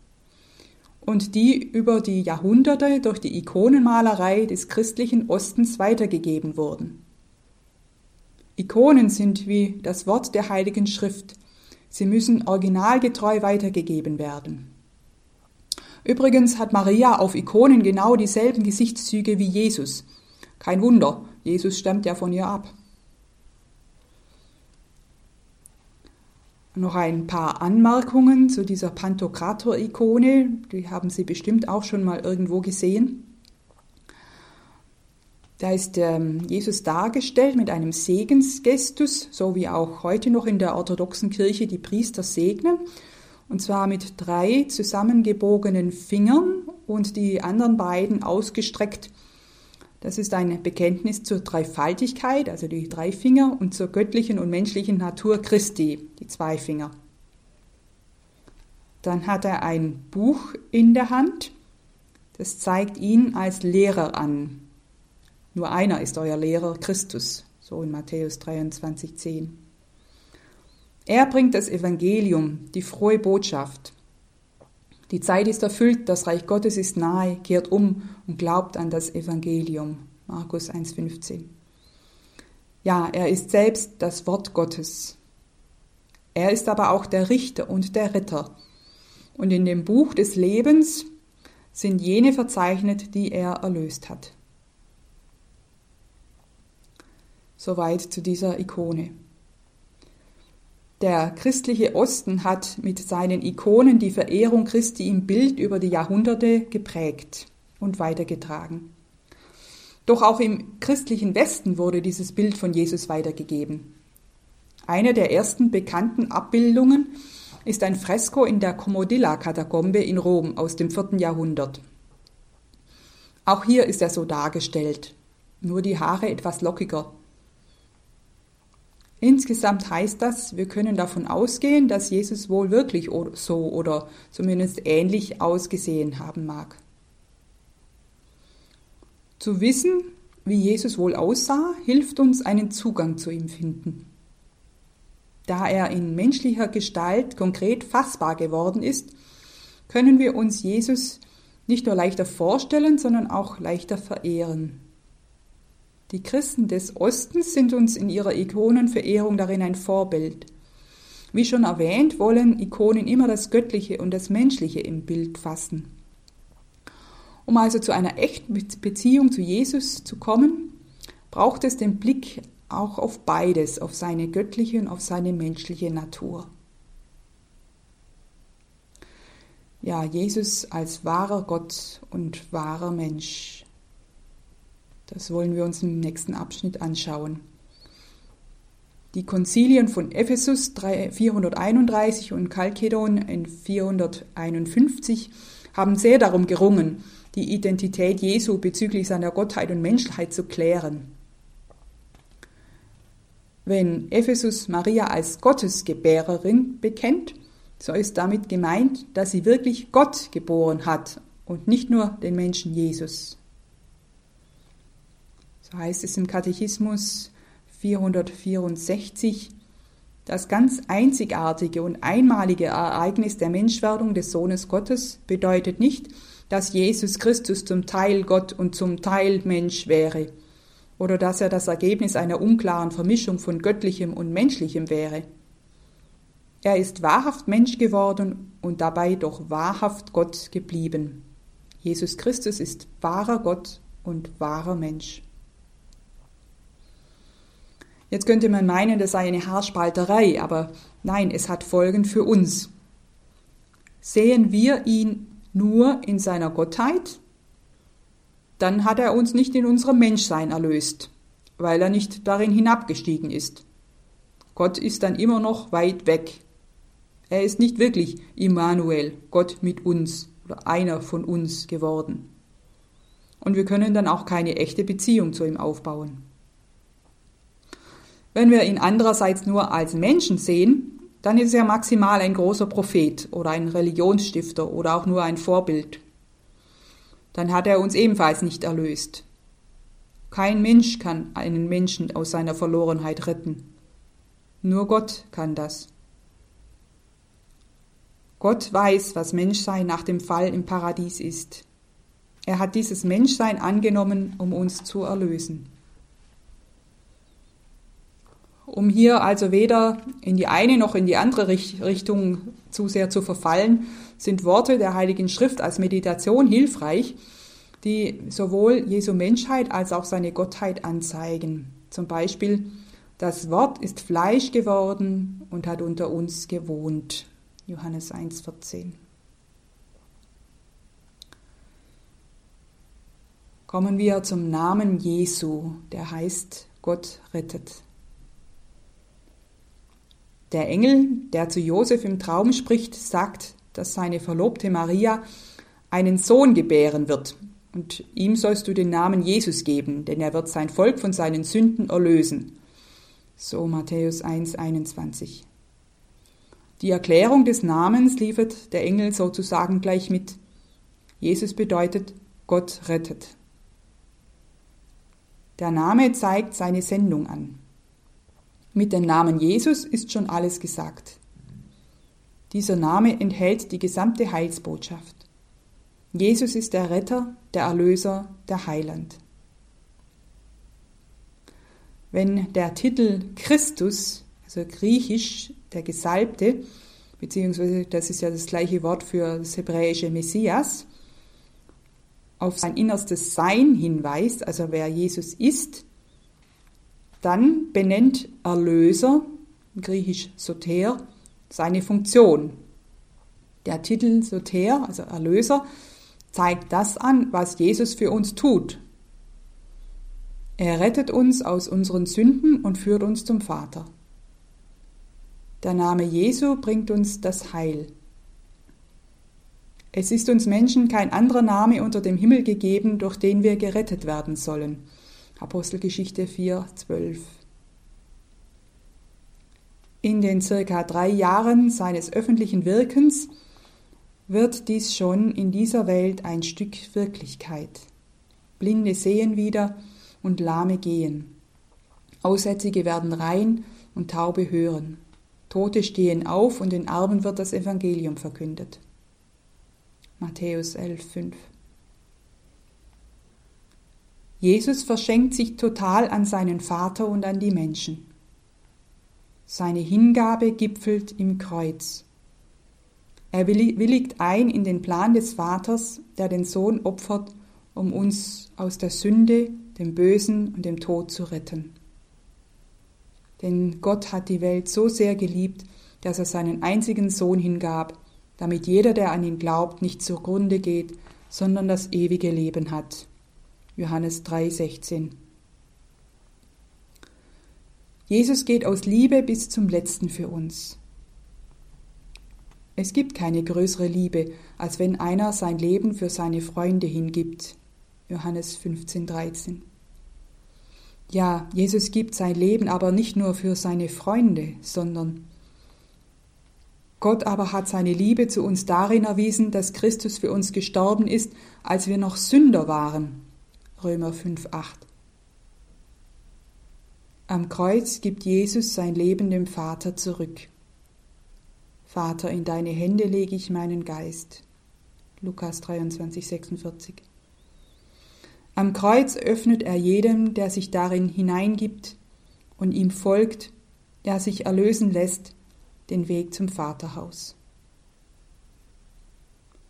Und die über die Jahrhunderte durch die Ikonenmalerei des christlichen Ostens weitergegeben wurden. Ikonen sind wie das Wort der Heiligen Schrift. Sie müssen originalgetreu weitergegeben werden. Übrigens hat Maria auf Ikonen genau dieselben Gesichtszüge wie Jesus. Kein Wunder, Jesus stammt ja von ihr ab. Noch ein paar Anmerkungen zu dieser Pantokrator-Ikone, die haben Sie bestimmt auch schon mal irgendwo gesehen. Da ist ähm, Jesus dargestellt mit einem Segensgestus, so wie auch heute noch in der orthodoxen Kirche die Priester segnen, und zwar mit drei zusammengebogenen Fingern und die anderen beiden ausgestreckt. Das ist ein Bekenntnis zur Dreifaltigkeit, also die drei Finger, und zur göttlichen und menschlichen Natur Christi, die zwei Finger. Dann hat er ein Buch in der Hand, das zeigt ihn als Lehrer an. Nur einer ist euer Lehrer, Christus, so in Matthäus dreiundzwanzig zehn. Er bringt das Evangelium, die frohe Botschaft. Die Zeit ist erfüllt, das Reich Gottes ist nahe, kehrt um und glaubt an das Evangelium. Markus eins fünfzehn. Ja, er ist selbst das Wort Gottes. Er ist aber auch der Richter und der Ritter. Und in dem Buch des Lebens sind jene verzeichnet, die er erlöst hat. Soweit zu dieser Ikone. Der christliche Osten hat mit seinen Ikonen die Verehrung Christi im Bild über die Jahrhunderte geprägt und weitergetragen. Doch auch im christlichen Westen wurde dieses Bild von Jesus weitergegeben. Eine der ersten bekannten Abbildungen ist ein Fresko in der Commodilla-Katakombe in Rom aus dem vierten Jahrhundert. Auch hier ist er so dargestellt, nur die Haare etwas lockiger. Insgesamt heißt das, wir können davon ausgehen, dass Jesus wohl wirklich so oder zumindest ähnlich ausgesehen haben mag. Zu wissen, wie Jesus wohl aussah, hilft uns, einen Zugang zu ihm finden. Da er in menschlicher Gestalt konkret fassbar geworden ist, können wir uns Jesus nicht nur leichter vorstellen, sondern auch leichter verehren. Die Christen des Ostens sind uns in ihrer Ikonenverehrung darin ein Vorbild. Wie schon erwähnt, wollen Ikonen immer das Göttliche und das Menschliche im Bild fassen. Um also zu einer echten Beziehung zu Jesus zu kommen, braucht es den Blick auch auf beides, auf seine göttliche und auf seine menschliche Natur. Ja, Jesus als wahrer Gott und wahrer Mensch. Das wollen wir uns im nächsten Abschnitt anschauen. Die Konzilien von Ephesus vierhunderteinunddreißig und Chalkedon in vierhunderteinundfünfzig haben sehr darum gerungen, die Identität Jesu bezüglich seiner Gottheit und Menschheit zu klären. Wenn Ephesus Maria als Gottesgebärerin bekennt, so ist damit gemeint, dass sie wirklich Gott geboren hat und nicht nur den Menschen Jesus. Heißt es im Katechismus vierhundertvierundsechzig, das ganz einzigartige und einmalige Ereignis der Menschwerdung des Sohnes Gottes bedeutet nicht, dass Jesus Christus zum Teil Gott und zum Teil Mensch wäre oder dass er das Ergebnis einer unklaren Vermischung von Göttlichem und Menschlichem wäre. Er ist wahrhaft Mensch geworden und dabei doch wahrhaft Gott geblieben. Jesus Christus ist wahrer Gott und wahrer Mensch. Jetzt könnte man meinen, das sei eine Haarspalterei, aber nein, es hat Folgen für uns. Sehen wir ihn nur in seiner Gottheit, dann hat er uns nicht in unserem Menschsein erlöst, weil er nicht darin hinabgestiegen ist. Gott ist dann immer noch weit weg. Er ist nicht wirklich Immanuel, Gott mit uns oder einer von uns geworden. Und wir können dann auch keine echte Beziehung zu ihm aufbauen. Wenn wir ihn andererseits nur als Menschen sehen, dann ist er maximal ein großer Prophet oder ein Religionsstifter oder auch nur ein Vorbild. Dann hat er uns ebenfalls nicht erlöst. Kein Mensch kann einen Menschen aus seiner Verlorenheit retten. Nur Gott kann das. Gott weiß, was Menschsein nach dem Fall im Paradies ist. Er hat dieses Menschsein angenommen, um uns zu erlösen. Um hier also weder in die eine noch in die andere Richtung zu sehr zu verfallen, sind Worte der Heiligen Schrift als Meditation hilfreich, die sowohl Jesu Menschheit als auch seine Gottheit anzeigen. Zum Beispiel, das Wort ist Fleisch geworden und hat unter uns gewohnt. Johannes eins vierzehn. Kommen wir zum Namen Jesu, der heißt Gott rettet. Der Engel, der zu Josef im Traum spricht, sagt, dass seine Verlobte Maria einen Sohn gebären wird. Und ihm sollst du den Namen Jesus geben, denn er wird sein Volk von seinen Sünden erlösen. So Matthäus eins einundzwanzig. Die Erklärung des Namens liefert der Engel sozusagen gleich mit. Jesus bedeutet, Gott rettet. Der Name zeigt seine Sendung an. Mit dem Namen Jesus ist schon alles gesagt. Dieser Name enthält die gesamte Heilsbotschaft. Jesus ist der Retter, der Erlöser, der Heiland. wenn der Titel Christus, also griechisch der Gesalbte, beziehungsweise das ist ja das gleiche Wort für das hebräische Messias, auf sein innerstes Sein hinweist, also wer Jesus ist, dann benennt Erlöser, griechisch Soter, seine Funktion. Der Titel Soter, also Erlöser, zeigt das an, was Jesus für uns tut. Er rettet uns aus unseren Sünden und führt uns zum Vater. Der Name Jesu bringt uns das Heil. Es ist uns Menschen kein anderer Name unter dem Himmel gegeben, durch den wir gerettet werden sollen. Apostelgeschichte vier, zwölf. In den circa drei Jahren seines öffentlichen Wirkens wird dies schon in dieser Welt ein Stück Wirklichkeit. Blinde sehen wieder und Lahme gehen. Aussätzige werden rein und Taube hören. Tote stehen auf und den Armen wird das Evangelium verkündet. Matthäus elf, fünf. Jesus verschenkt sich total an seinen Vater und an die Menschen. Seine Hingabe gipfelt im Kreuz. Er willigt ein in den Plan des Vaters, der den Sohn opfert, um uns aus der Sünde, dem Bösen und dem Tod zu retten. Denn Gott hat die Welt so sehr geliebt, dass er seinen einzigen Sohn hingab, damit jeder, der an ihn glaubt, nicht zugrunde geht, sondern das ewige Leben hat. Johannes drei, sechzehn. Jesus geht aus Liebe bis zum Letzten für uns. Es gibt keine größere Liebe, als wenn einer sein Leben für seine Freunde hingibt. Johannes fünfzehn, dreizehn. Ja, Jesus gibt sein Leben aber nicht nur für seine Freunde, sondern Gott aber hat seine Liebe zu uns darin erwiesen, dass Christus für uns gestorben ist, als wir noch Sünder waren. Römer fünf, acht. Am Kreuz gibt Jesus sein Leben dem Vater zurück. Vater, in deine Hände lege ich meinen Geist. Lukas dreiundzwanzig, sechsundvierzig. Am Kreuz öffnet er jedem, der sich darin hineingibt und ihm folgt, der sich erlösen lässt, den Weg zum Vaterhaus.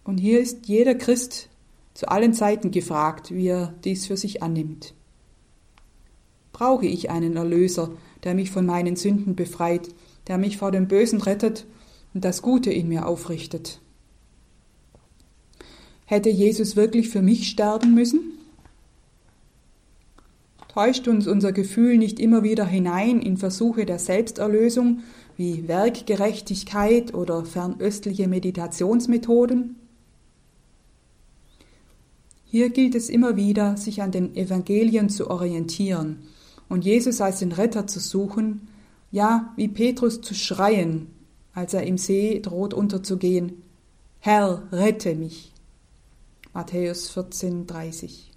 Und hier ist jeder Christ zu allen Zeiten gefragt, wie er dies für sich annimmt. Brauche ich einen Erlöser, der mich von meinen Sünden befreit, der mich vor dem Bösen rettet und das Gute in mir aufrichtet? Hätte Jesus wirklich für mich sterben müssen? Täuscht uns unser Gefühl nicht immer wieder hinein in Versuche der Selbsterlösung wie Werkgerechtigkeit oder fernöstliche Meditationsmethoden? Hier gilt es immer wieder, sich an den Evangelien zu orientieren und Jesus als den Retter zu suchen, ja, wie Petrus zu schreien, als er im See droht unterzugehen, Herr, rette mich. Matthäus vierzehn, dreißig.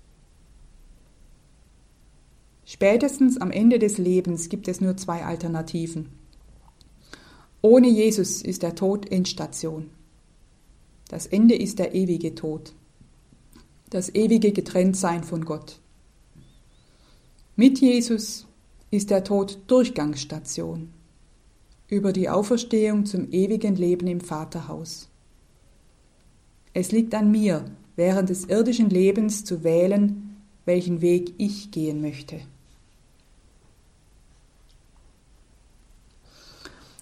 Spätestens am Ende des Lebens gibt es nur zwei Alternativen. Ohne Jesus ist der Tod Endstation. Das Ende ist der ewige Tod, das ewige Getrenntsein von Gott. Mit Jesus ist der Tod Durchgangsstation. Über die Auferstehung zum ewigen Leben im Vaterhaus. Es liegt an mir, während des irdischen Lebens zu wählen, welchen Weg ich gehen möchte.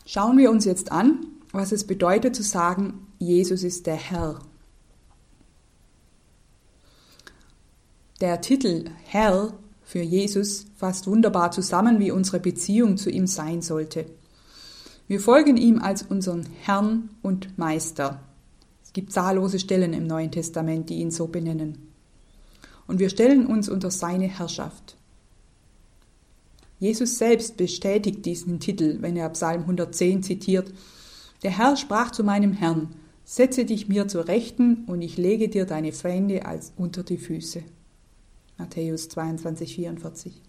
Schauen wir uns jetzt an, was es bedeutet zu sagen, Jesus ist der Herr. Der Titel Herr für Jesus fasst wunderbar zusammen, wie unsere Beziehung zu ihm sein sollte. Wir folgen ihm als unseren Herrn und Meister. Es gibt zahllose Stellen im Neuen Testament, die ihn so benennen. Und wir stellen uns unter seine Herrschaft. Jesus selbst bestätigt diesen Titel, wenn er Psalm hundertzehn zitiert. Der Herr sprach zu meinem Herrn, setze dich mir zur Rechten und ich lege dir deine Feinde als unter die Füße. Matthäus zweiundzwanzig, vierundvierzig.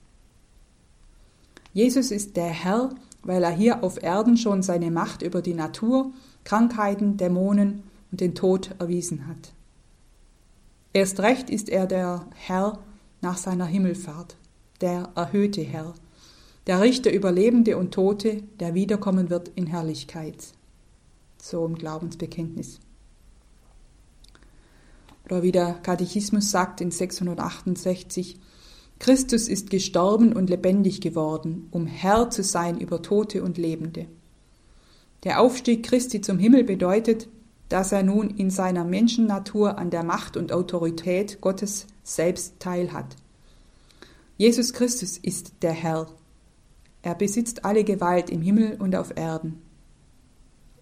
Jesus ist der Herr, weil er hier auf Erden schon seine Macht über die Natur, Krankheiten, Dämonen und den Tod erwiesen hat. Erst recht ist er der Herr nach seiner Himmelfahrt, der erhöhte Herr, der Richter über Lebende und Tote, der wiederkommen wird in Herrlichkeit. So im Glaubensbekenntnis. Oder wie der Katechismus sagt in sechshundertachtundsechzig, Christus ist gestorben und lebendig geworden, um Herr zu sein über Tote und Lebende. Der Aufstieg Christi zum Himmel bedeutet, dass er nun in seiner Menschennatur an der Macht und Autorität Gottes selbst teilhat. Jesus Christus ist der Herr. Er besitzt alle Gewalt im Himmel und auf Erden.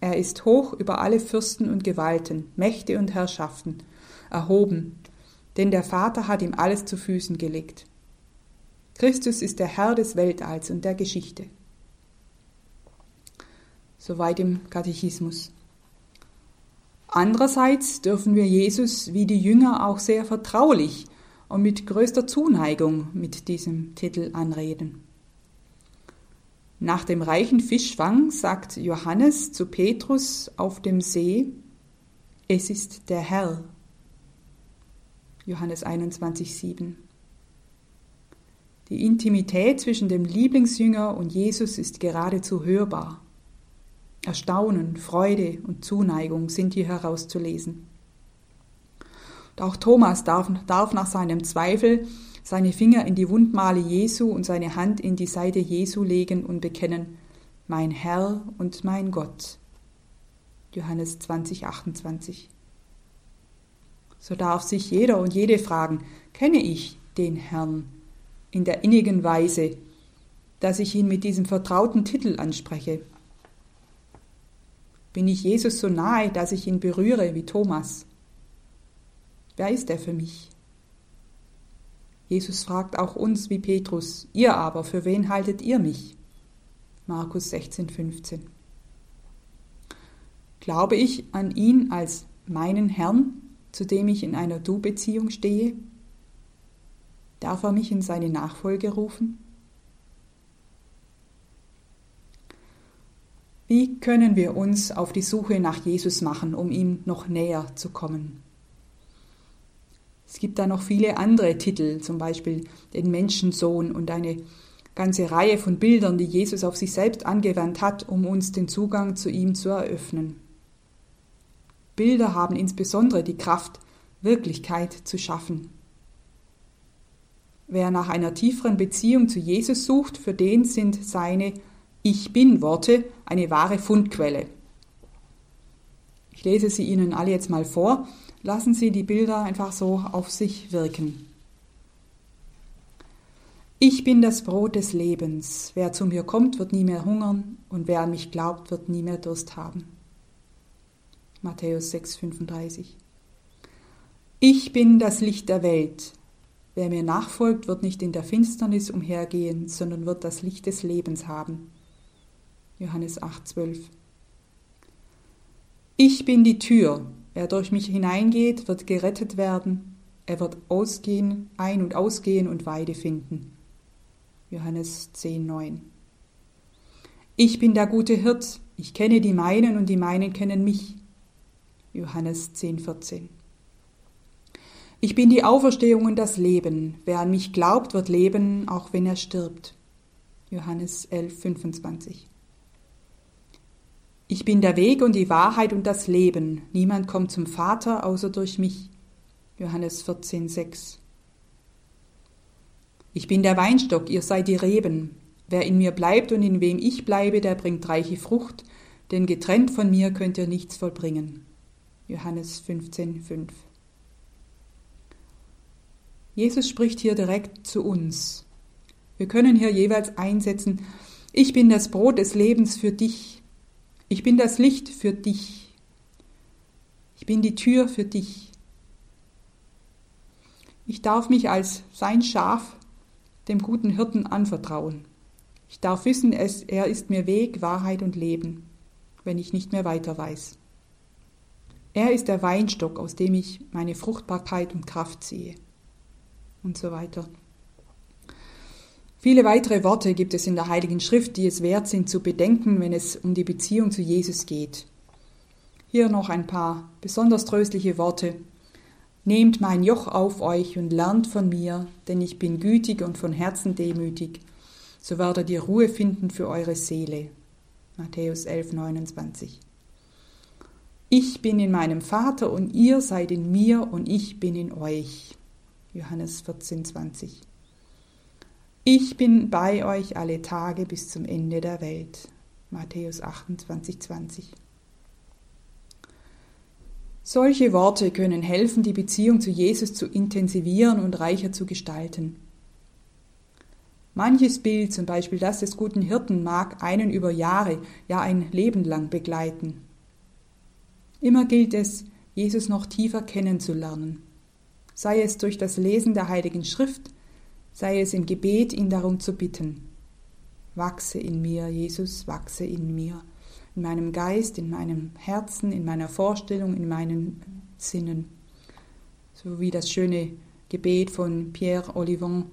Er ist hoch über alle Fürsten und Gewalten, Mächte und Herrschaften, erhoben, denn der Vater hat ihm alles zu Füßen gelegt. Christus ist der Herr des Weltalls und der Geschichte. Soweit im Katechismus. Andererseits dürfen wir Jesus wie die Jünger auch sehr vertraulich und mit größter Zuneigung mit diesem Titel anreden. Nach dem reichen Fischfang sagt Johannes zu Petrus auf dem See, es ist der Herr. Johannes einundzwanzig sieben. Die Intimität zwischen dem Lieblingsjünger und Jesus ist geradezu hörbar. Erstaunen, Freude und Zuneigung sind hier herauszulesen. Und auch Thomas darf, darf nach seinem Zweifel seine Finger in die Wundmale Jesu und seine Hand in die Seite Jesu legen und bekennen, mein Herr und mein Gott. Johannes zwanzig achtundzwanzig. So darf sich jeder und jede fragen, kenne ich den Herrn in der innigen Weise, dass ich ihn mit diesem vertrauten Titel anspreche? Bin ich Jesus so nahe, dass ich ihn berühre wie Thomas? Wer ist er für mich? Jesus fragt auch uns wie Petrus, ihr aber, für wen haltet ihr mich? Markus sechzehn fünfzehn. Glaube ich an ihn als meinen Herrn, zu dem ich in einer Du-Beziehung stehe? Darf er mich in seine Nachfolge rufen? Wie können wir uns auf die Suche nach Jesus machen, um ihm noch näher zu kommen? Es gibt da noch viele andere Titel, zum Beispiel den Menschensohn und eine ganze Reihe von Bildern, die Jesus auf sich selbst angewandt hat, um uns den Zugang zu ihm zu eröffnen. Bilder haben insbesondere die Kraft, Wirklichkeit zu schaffen. Wer nach einer tieferen Beziehung zu Jesus sucht, für den sind seine Ich-Bin-Worte eine wahre Fundquelle. Ich lese sie Ihnen alle jetzt mal vor. Lassen Sie die Bilder einfach so auf sich wirken. Ich bin das Brot des Lebens. Wer zu mir kommt, wird nie mehr hungern, und wer an mich glaubt, wird nie mehr Durst haben. Matthäus sechs fünfunddreißig. Ich bin das Licht der Welt. Wer mir nachfolgt, wird nicht in der Finsternis umhergehen, sondern wird das Licht des Lebens haben. Johannes acht zwölf. Ich bin die Tür. Wer durch mich hineingeht, wird gerettet werden. Er wird ausgehen, ein- und ausgehen und Weide finden. Johannes zehn neun. Ich bin der gute Hirt. Ich kenne die meinen und die meinen kennen mich. Johannes zehn vierzehn. Ich bin die Auferstehung und das Leben. Wer an mich glaubt, wird leben, auch wenn er stirbt. Johannes elf fünfundzwanzig. Ich bin der Weg und die Wahrheit und das Leben. Niemand kommt zum Vater, außer durch mich. Johannes vierzehn sechs. Ich bin der Weinstock, ihr seid die Reben. Wer in mir bleibt und in wem ich bleibe, der bringt reiche Frucht, denn getrennt von mir könnt ihr nichts vollbringen. Johannes fünfzehn fünf. Jesus spricht hier direkt zu uns. Wir können hier jeweils einsetzen, ich bin das Brot des Lebens für dich. Ich bin das Licht für dich. Ich bin die Tür für dich. Ich darf mich als sein Schaf dem guten Hirten anvertrauen. Ich darf wissen, es, er ist mir Weg, Wahrheit und Leben, wenn ich nicht mehr weiter weiß. Er ist der Weinstock, aus dem ich meine Fruchtbarkeit und Kraft ziehe. Und so weiter. Viele weitere Worte gibt es in der Heiligen Schrift, die es wert sind zu bedenken, wenn es um die Beziehung zu Jesus geht. Hier noch ein paar besonders tröstliche Worte. Nehmt mein Joch auf euch und lernt von mir, denn ich bin gütig und von Herzen demütig. so werdet ihr Ruhe finden für eure Seele. Matthäus elf, neunundzwanzig. Ich bin in meinem Vater und ihr seid in mir und ich bin in euch. Johannes vierzehn, zwanzig. Ich bin bei euch alle Tage bis zum Ende der Welt. Matthäus achtundzwanzig, zwanzig. Solche Worte können helfen, die Beziehung zu Jesus zu intensivieren und reicher zu gestalten. Manches Bild, zum Beispiel das des guten Hirten, mag einen über Jahre, ja ein Leben lang begleiten. Immer gilt es, Jesus noch tiefer kennenzulernen, sei es durch das Lesen der Heiligen Schrift, sei es im Gebet, ihn darum zu bitten. Wachse in mir, Jesus, wachse in mir, in meinem Geist, in meinem Herzen, in meiner Vorstellung, in meinen Sinnen. So wie das schöne Gebet von Pierre Olivon,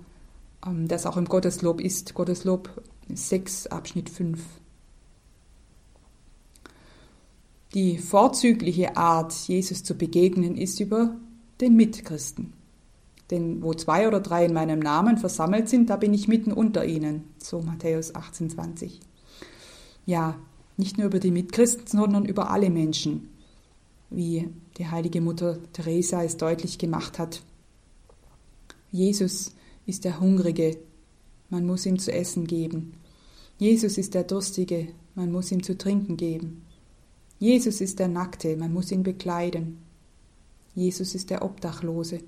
das auch im Gotteslob ist, Gotteslob sechs, Abschnitt fünf. Die vorzügliche Art, Jesus zu begegnen, ist über den Mitchristen. Denn wo zwei oder drei in meinem Namen versammelt sind, da bin ich mitten unter ihnen. So Matthäus achtzehn, zwanzig. Ja, nicht nur über die Mitchristen, sondern über alle Menschen, wie die heilige Mutter Teresa es deutlich gemacht hat. Jesus ist der Hungrige, man muss ihm zu essen geben. Jesus ist der Durstige, man muss ihm zu trinken geben. Jesus ist der Nackte, man muss ihn bekleiden. Jesus ist der Obdachlose,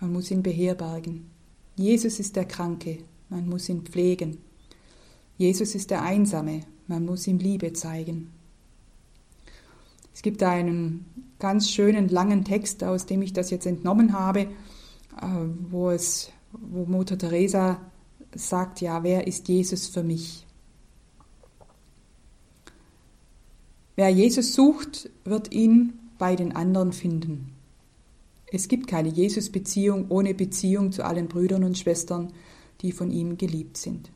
man muss ihn beherbergen. Jesus ist der Kranke, man muss ihn pflegen. Jesus ist der Einsame, man muss ihm Liebe zeigen. Es gibt einen ganz schönen langen Text, aus dem ich das jetzt entnommen habe, wo, es, wo Mutter Teresa sagt, ja, wer ist Jesus für mich? Wer Jesus sucht, wird ihn bei den anderen finden. Es gibt keine Jesus-Beziehung ohne Beziehung zu allen Brüdern und Schwestern, die von ihm geliebt sind.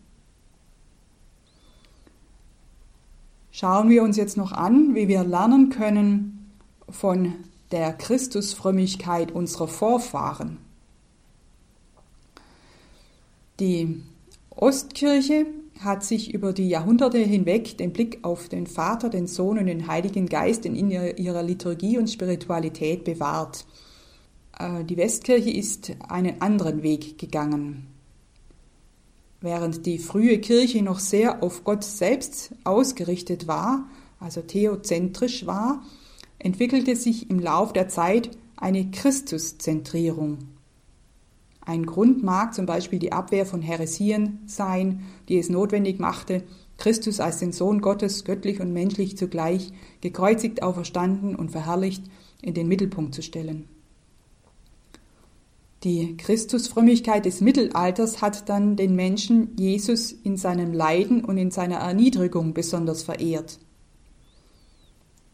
Schauen wir uns jetzt noch an, wie wir lernen können von der Christusfrömmigkeit unserer Vorfahren. Die Ostkirche hat sich über die Jahrhunderte hinweg den Blick auf den Vater, den Sohn und den Heiligen Geist in ihrer Liturgie und Spiritualität bewahrt. Die Westkirche ist einen anderen Weg gegangen. Während die frühe Kirche noch sehr auf Gott selbst ausgerichtet war, also theozentrisch war, entwickelte sich im Lauf der Zeit eine Christuszentrierung. Ein Grund mag zum Beispiel die Abwehr von Häresien sein, die es notwendig machte, Christus als den Sohn Gottes, göttlich und menschlich zugleich, gekreuzigt, auferstanden und verherrlicht, in den Mittelpunkt zu stellen. Die Christusfrömmigkeit des Mittelalters hat dann den Menschen Jesus in seinem Leiden und in seiner Erniedrigung besonders verehrt.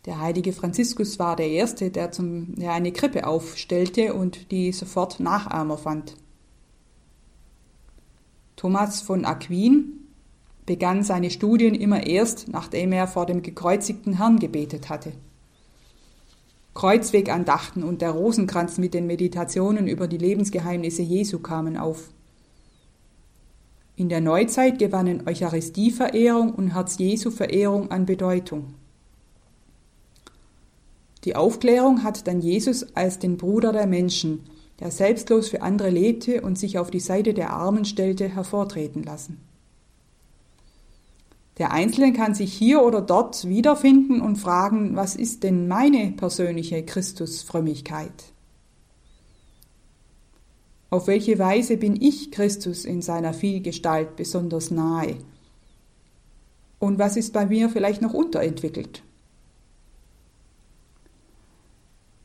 Der heilige Franziskus war der Erste, der, zum, der eine Krippe aufstellte und die sofort Nachahmer fand. Thomas von Aquin begann seine Studien immer erst, nachdem er vor dem gekreuzigten Herrn gebetet hatte. Kreuzwegandachten und der Rosenkranz mit den Meditationen über die Lebensgeheimnisse Jesu kamen auf. In der Neuzeit gewannen Eucharistieverehrung und Herz-Jesu-Verehrung an Bedeutung. Die Aufklärung hat dann Jesus als den Bruder der Menschen, der selbstlos für andere lebte und sich auf die Seite der Armen stellte, hervortreten lassen. Der Einzelne kann sich hier oder dort wiederfinden und fragen, was ist denn meine persönliche Christusfrömmigkeit? Auf welche Weise bin ich Christus in seiner Vielgestalt besonders nahe? Und was ist bei mir vielleicht noch unterentwickelt?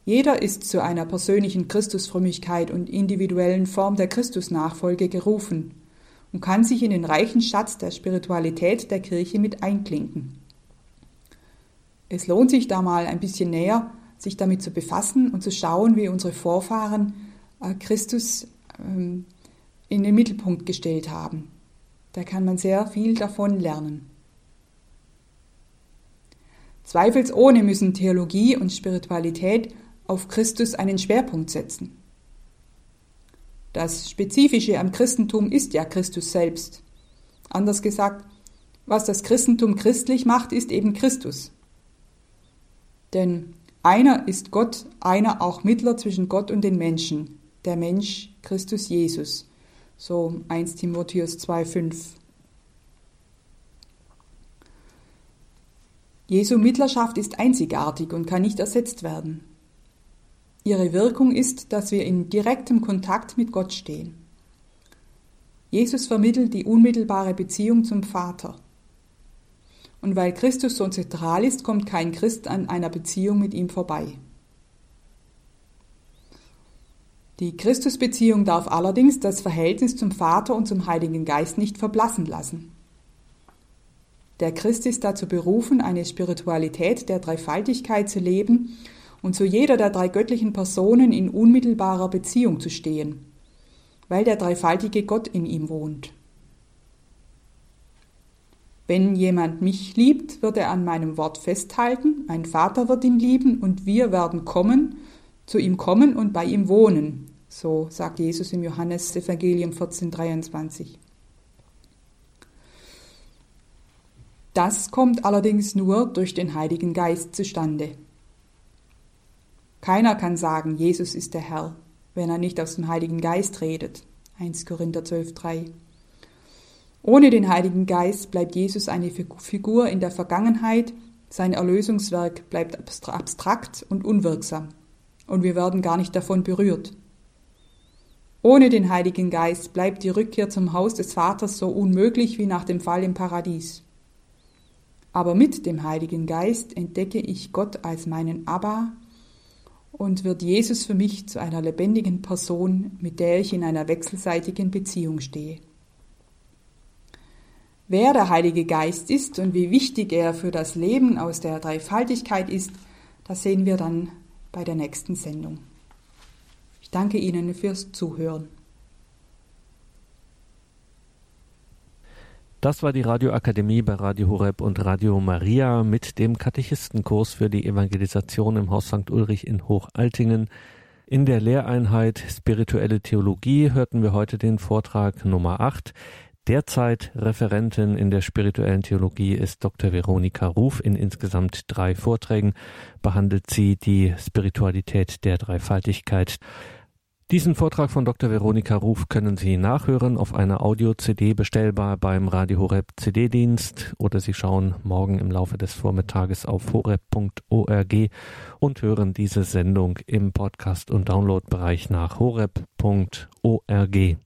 Jeder ist zu einer persönlichen Christusfrömmigkeit und individuellen Form der Christusnachfolge gerufen und kann sich in den reichen Schatz der Spiritualität der Kirche mit einklinken. Es lohnt sich da mal ein bisschen näher, sich damit zu befassen und zu schauen, wie unsere Vorfahren Christus in den Mittelpunkt gestellt haben. Da kann man sehr viel davon lernen. Zweifelsohne müssen Theologie und Spiritualität auf Christus einen Schwerpunkt setzen. Das Spezifische am Christentum ist ja Christus selbst. Anders gesagt, was das Christentum christlich macht, ist eben Christus. Denn einer ist Gott, einer auch Mittler zwischen Gott und den Menschen, der Mensch Christus Jesus, so erster Timotheus zwei Komma fünf. Jesu Mittlerschaft ist einzigartig und kann nicht ersetzt werden. Ihre Wirkung ist, dass wir in direktem Kontakt mit Gott stehen. Jesus vermittelt die unmittelbare Beziehung zum Vater. Und weil Christus so zentral ist, kommt kein Christ an einer Beziehung mit ihm vorbei. Die Christusbeziehung darf allerdings das Verhältnis zum Vater und zum Heiligen Geist nicht verblassen lassen. Der Christ ist dazu berufen, eine Spiritualität der Dreifaltigkeit zu leben und zu jeder der drei göttlichen Personen in unmittelbarer Beziehung zu stehen, weil der dreifaltige Gott in ihm wohnt. Wenn jemand mich liebt, wird er an meinem Wort festhalten, mein Vater wird ihn lieben und wir werden kommen, zu ihm kommen und bei ihm wohnen, so sagt Jesus im Johannesevangelium vierzehn dreiundzwanzig. Das kommt allerdings nur durch den Heiligen Geist zustande. Keiner kann sagen, Jesus ist der Herr, wenn er nicht aus dem Heiligen Geist redet, erster Korinther zwölf drei. Ohne den Heiligen Geist bleibt Jesus eine Figur in der Vergangenheit, sein Erlösungswerk bleibt abstrakt und unwirksam und wir werden gar nicht davon berührt. Ohne den Heiligen Geist bleibt die Rückkehr zum Haus des Vaters so unmöglich wie nach dem Fall im Paradies. Aber mit dem Heiligen Geist entdecke ich Gott als meinen Abba und wird Jesus für mich zu einer lebendigen Person, mit der ich in einer wechselseitigen Beziehung stehe. Wer der Heilige Geist ist und wie wichtig er für das Leben aus der Dreifaltigkeit ist, das sehen wir dann bei der nächsten Sendung. Ich danke Ihnen fürs Zuhören. Das war die Radioakademie bei Radio Horeb und Radio Maria mit dem Katechistenkurs für die Evangelisation im Haus Sankt Ulrich in Hochaltingen. In der Lehreinheit Spirituelle Theologie hörten wir heute den Vortrag Nummer acht. Derzeit Referentin in der spirituellen Theologie ist Doktor Veronika Ruf. In insgesamt drei Vorträgen behandelt sie die Spiritualität der Dreifaltigkeit. Diesen Vortrag von Doktor Veronika Ruf können Sie nachhören, auf einer Audio-C D bestellbar beim Radio Horeb C D-Dienst, oder Sie schauen morgen im Laufe des Vormittages auf horeb punkt org und hören diese Sendung im Podcast- und Download-Bereich nach horeb punkt org.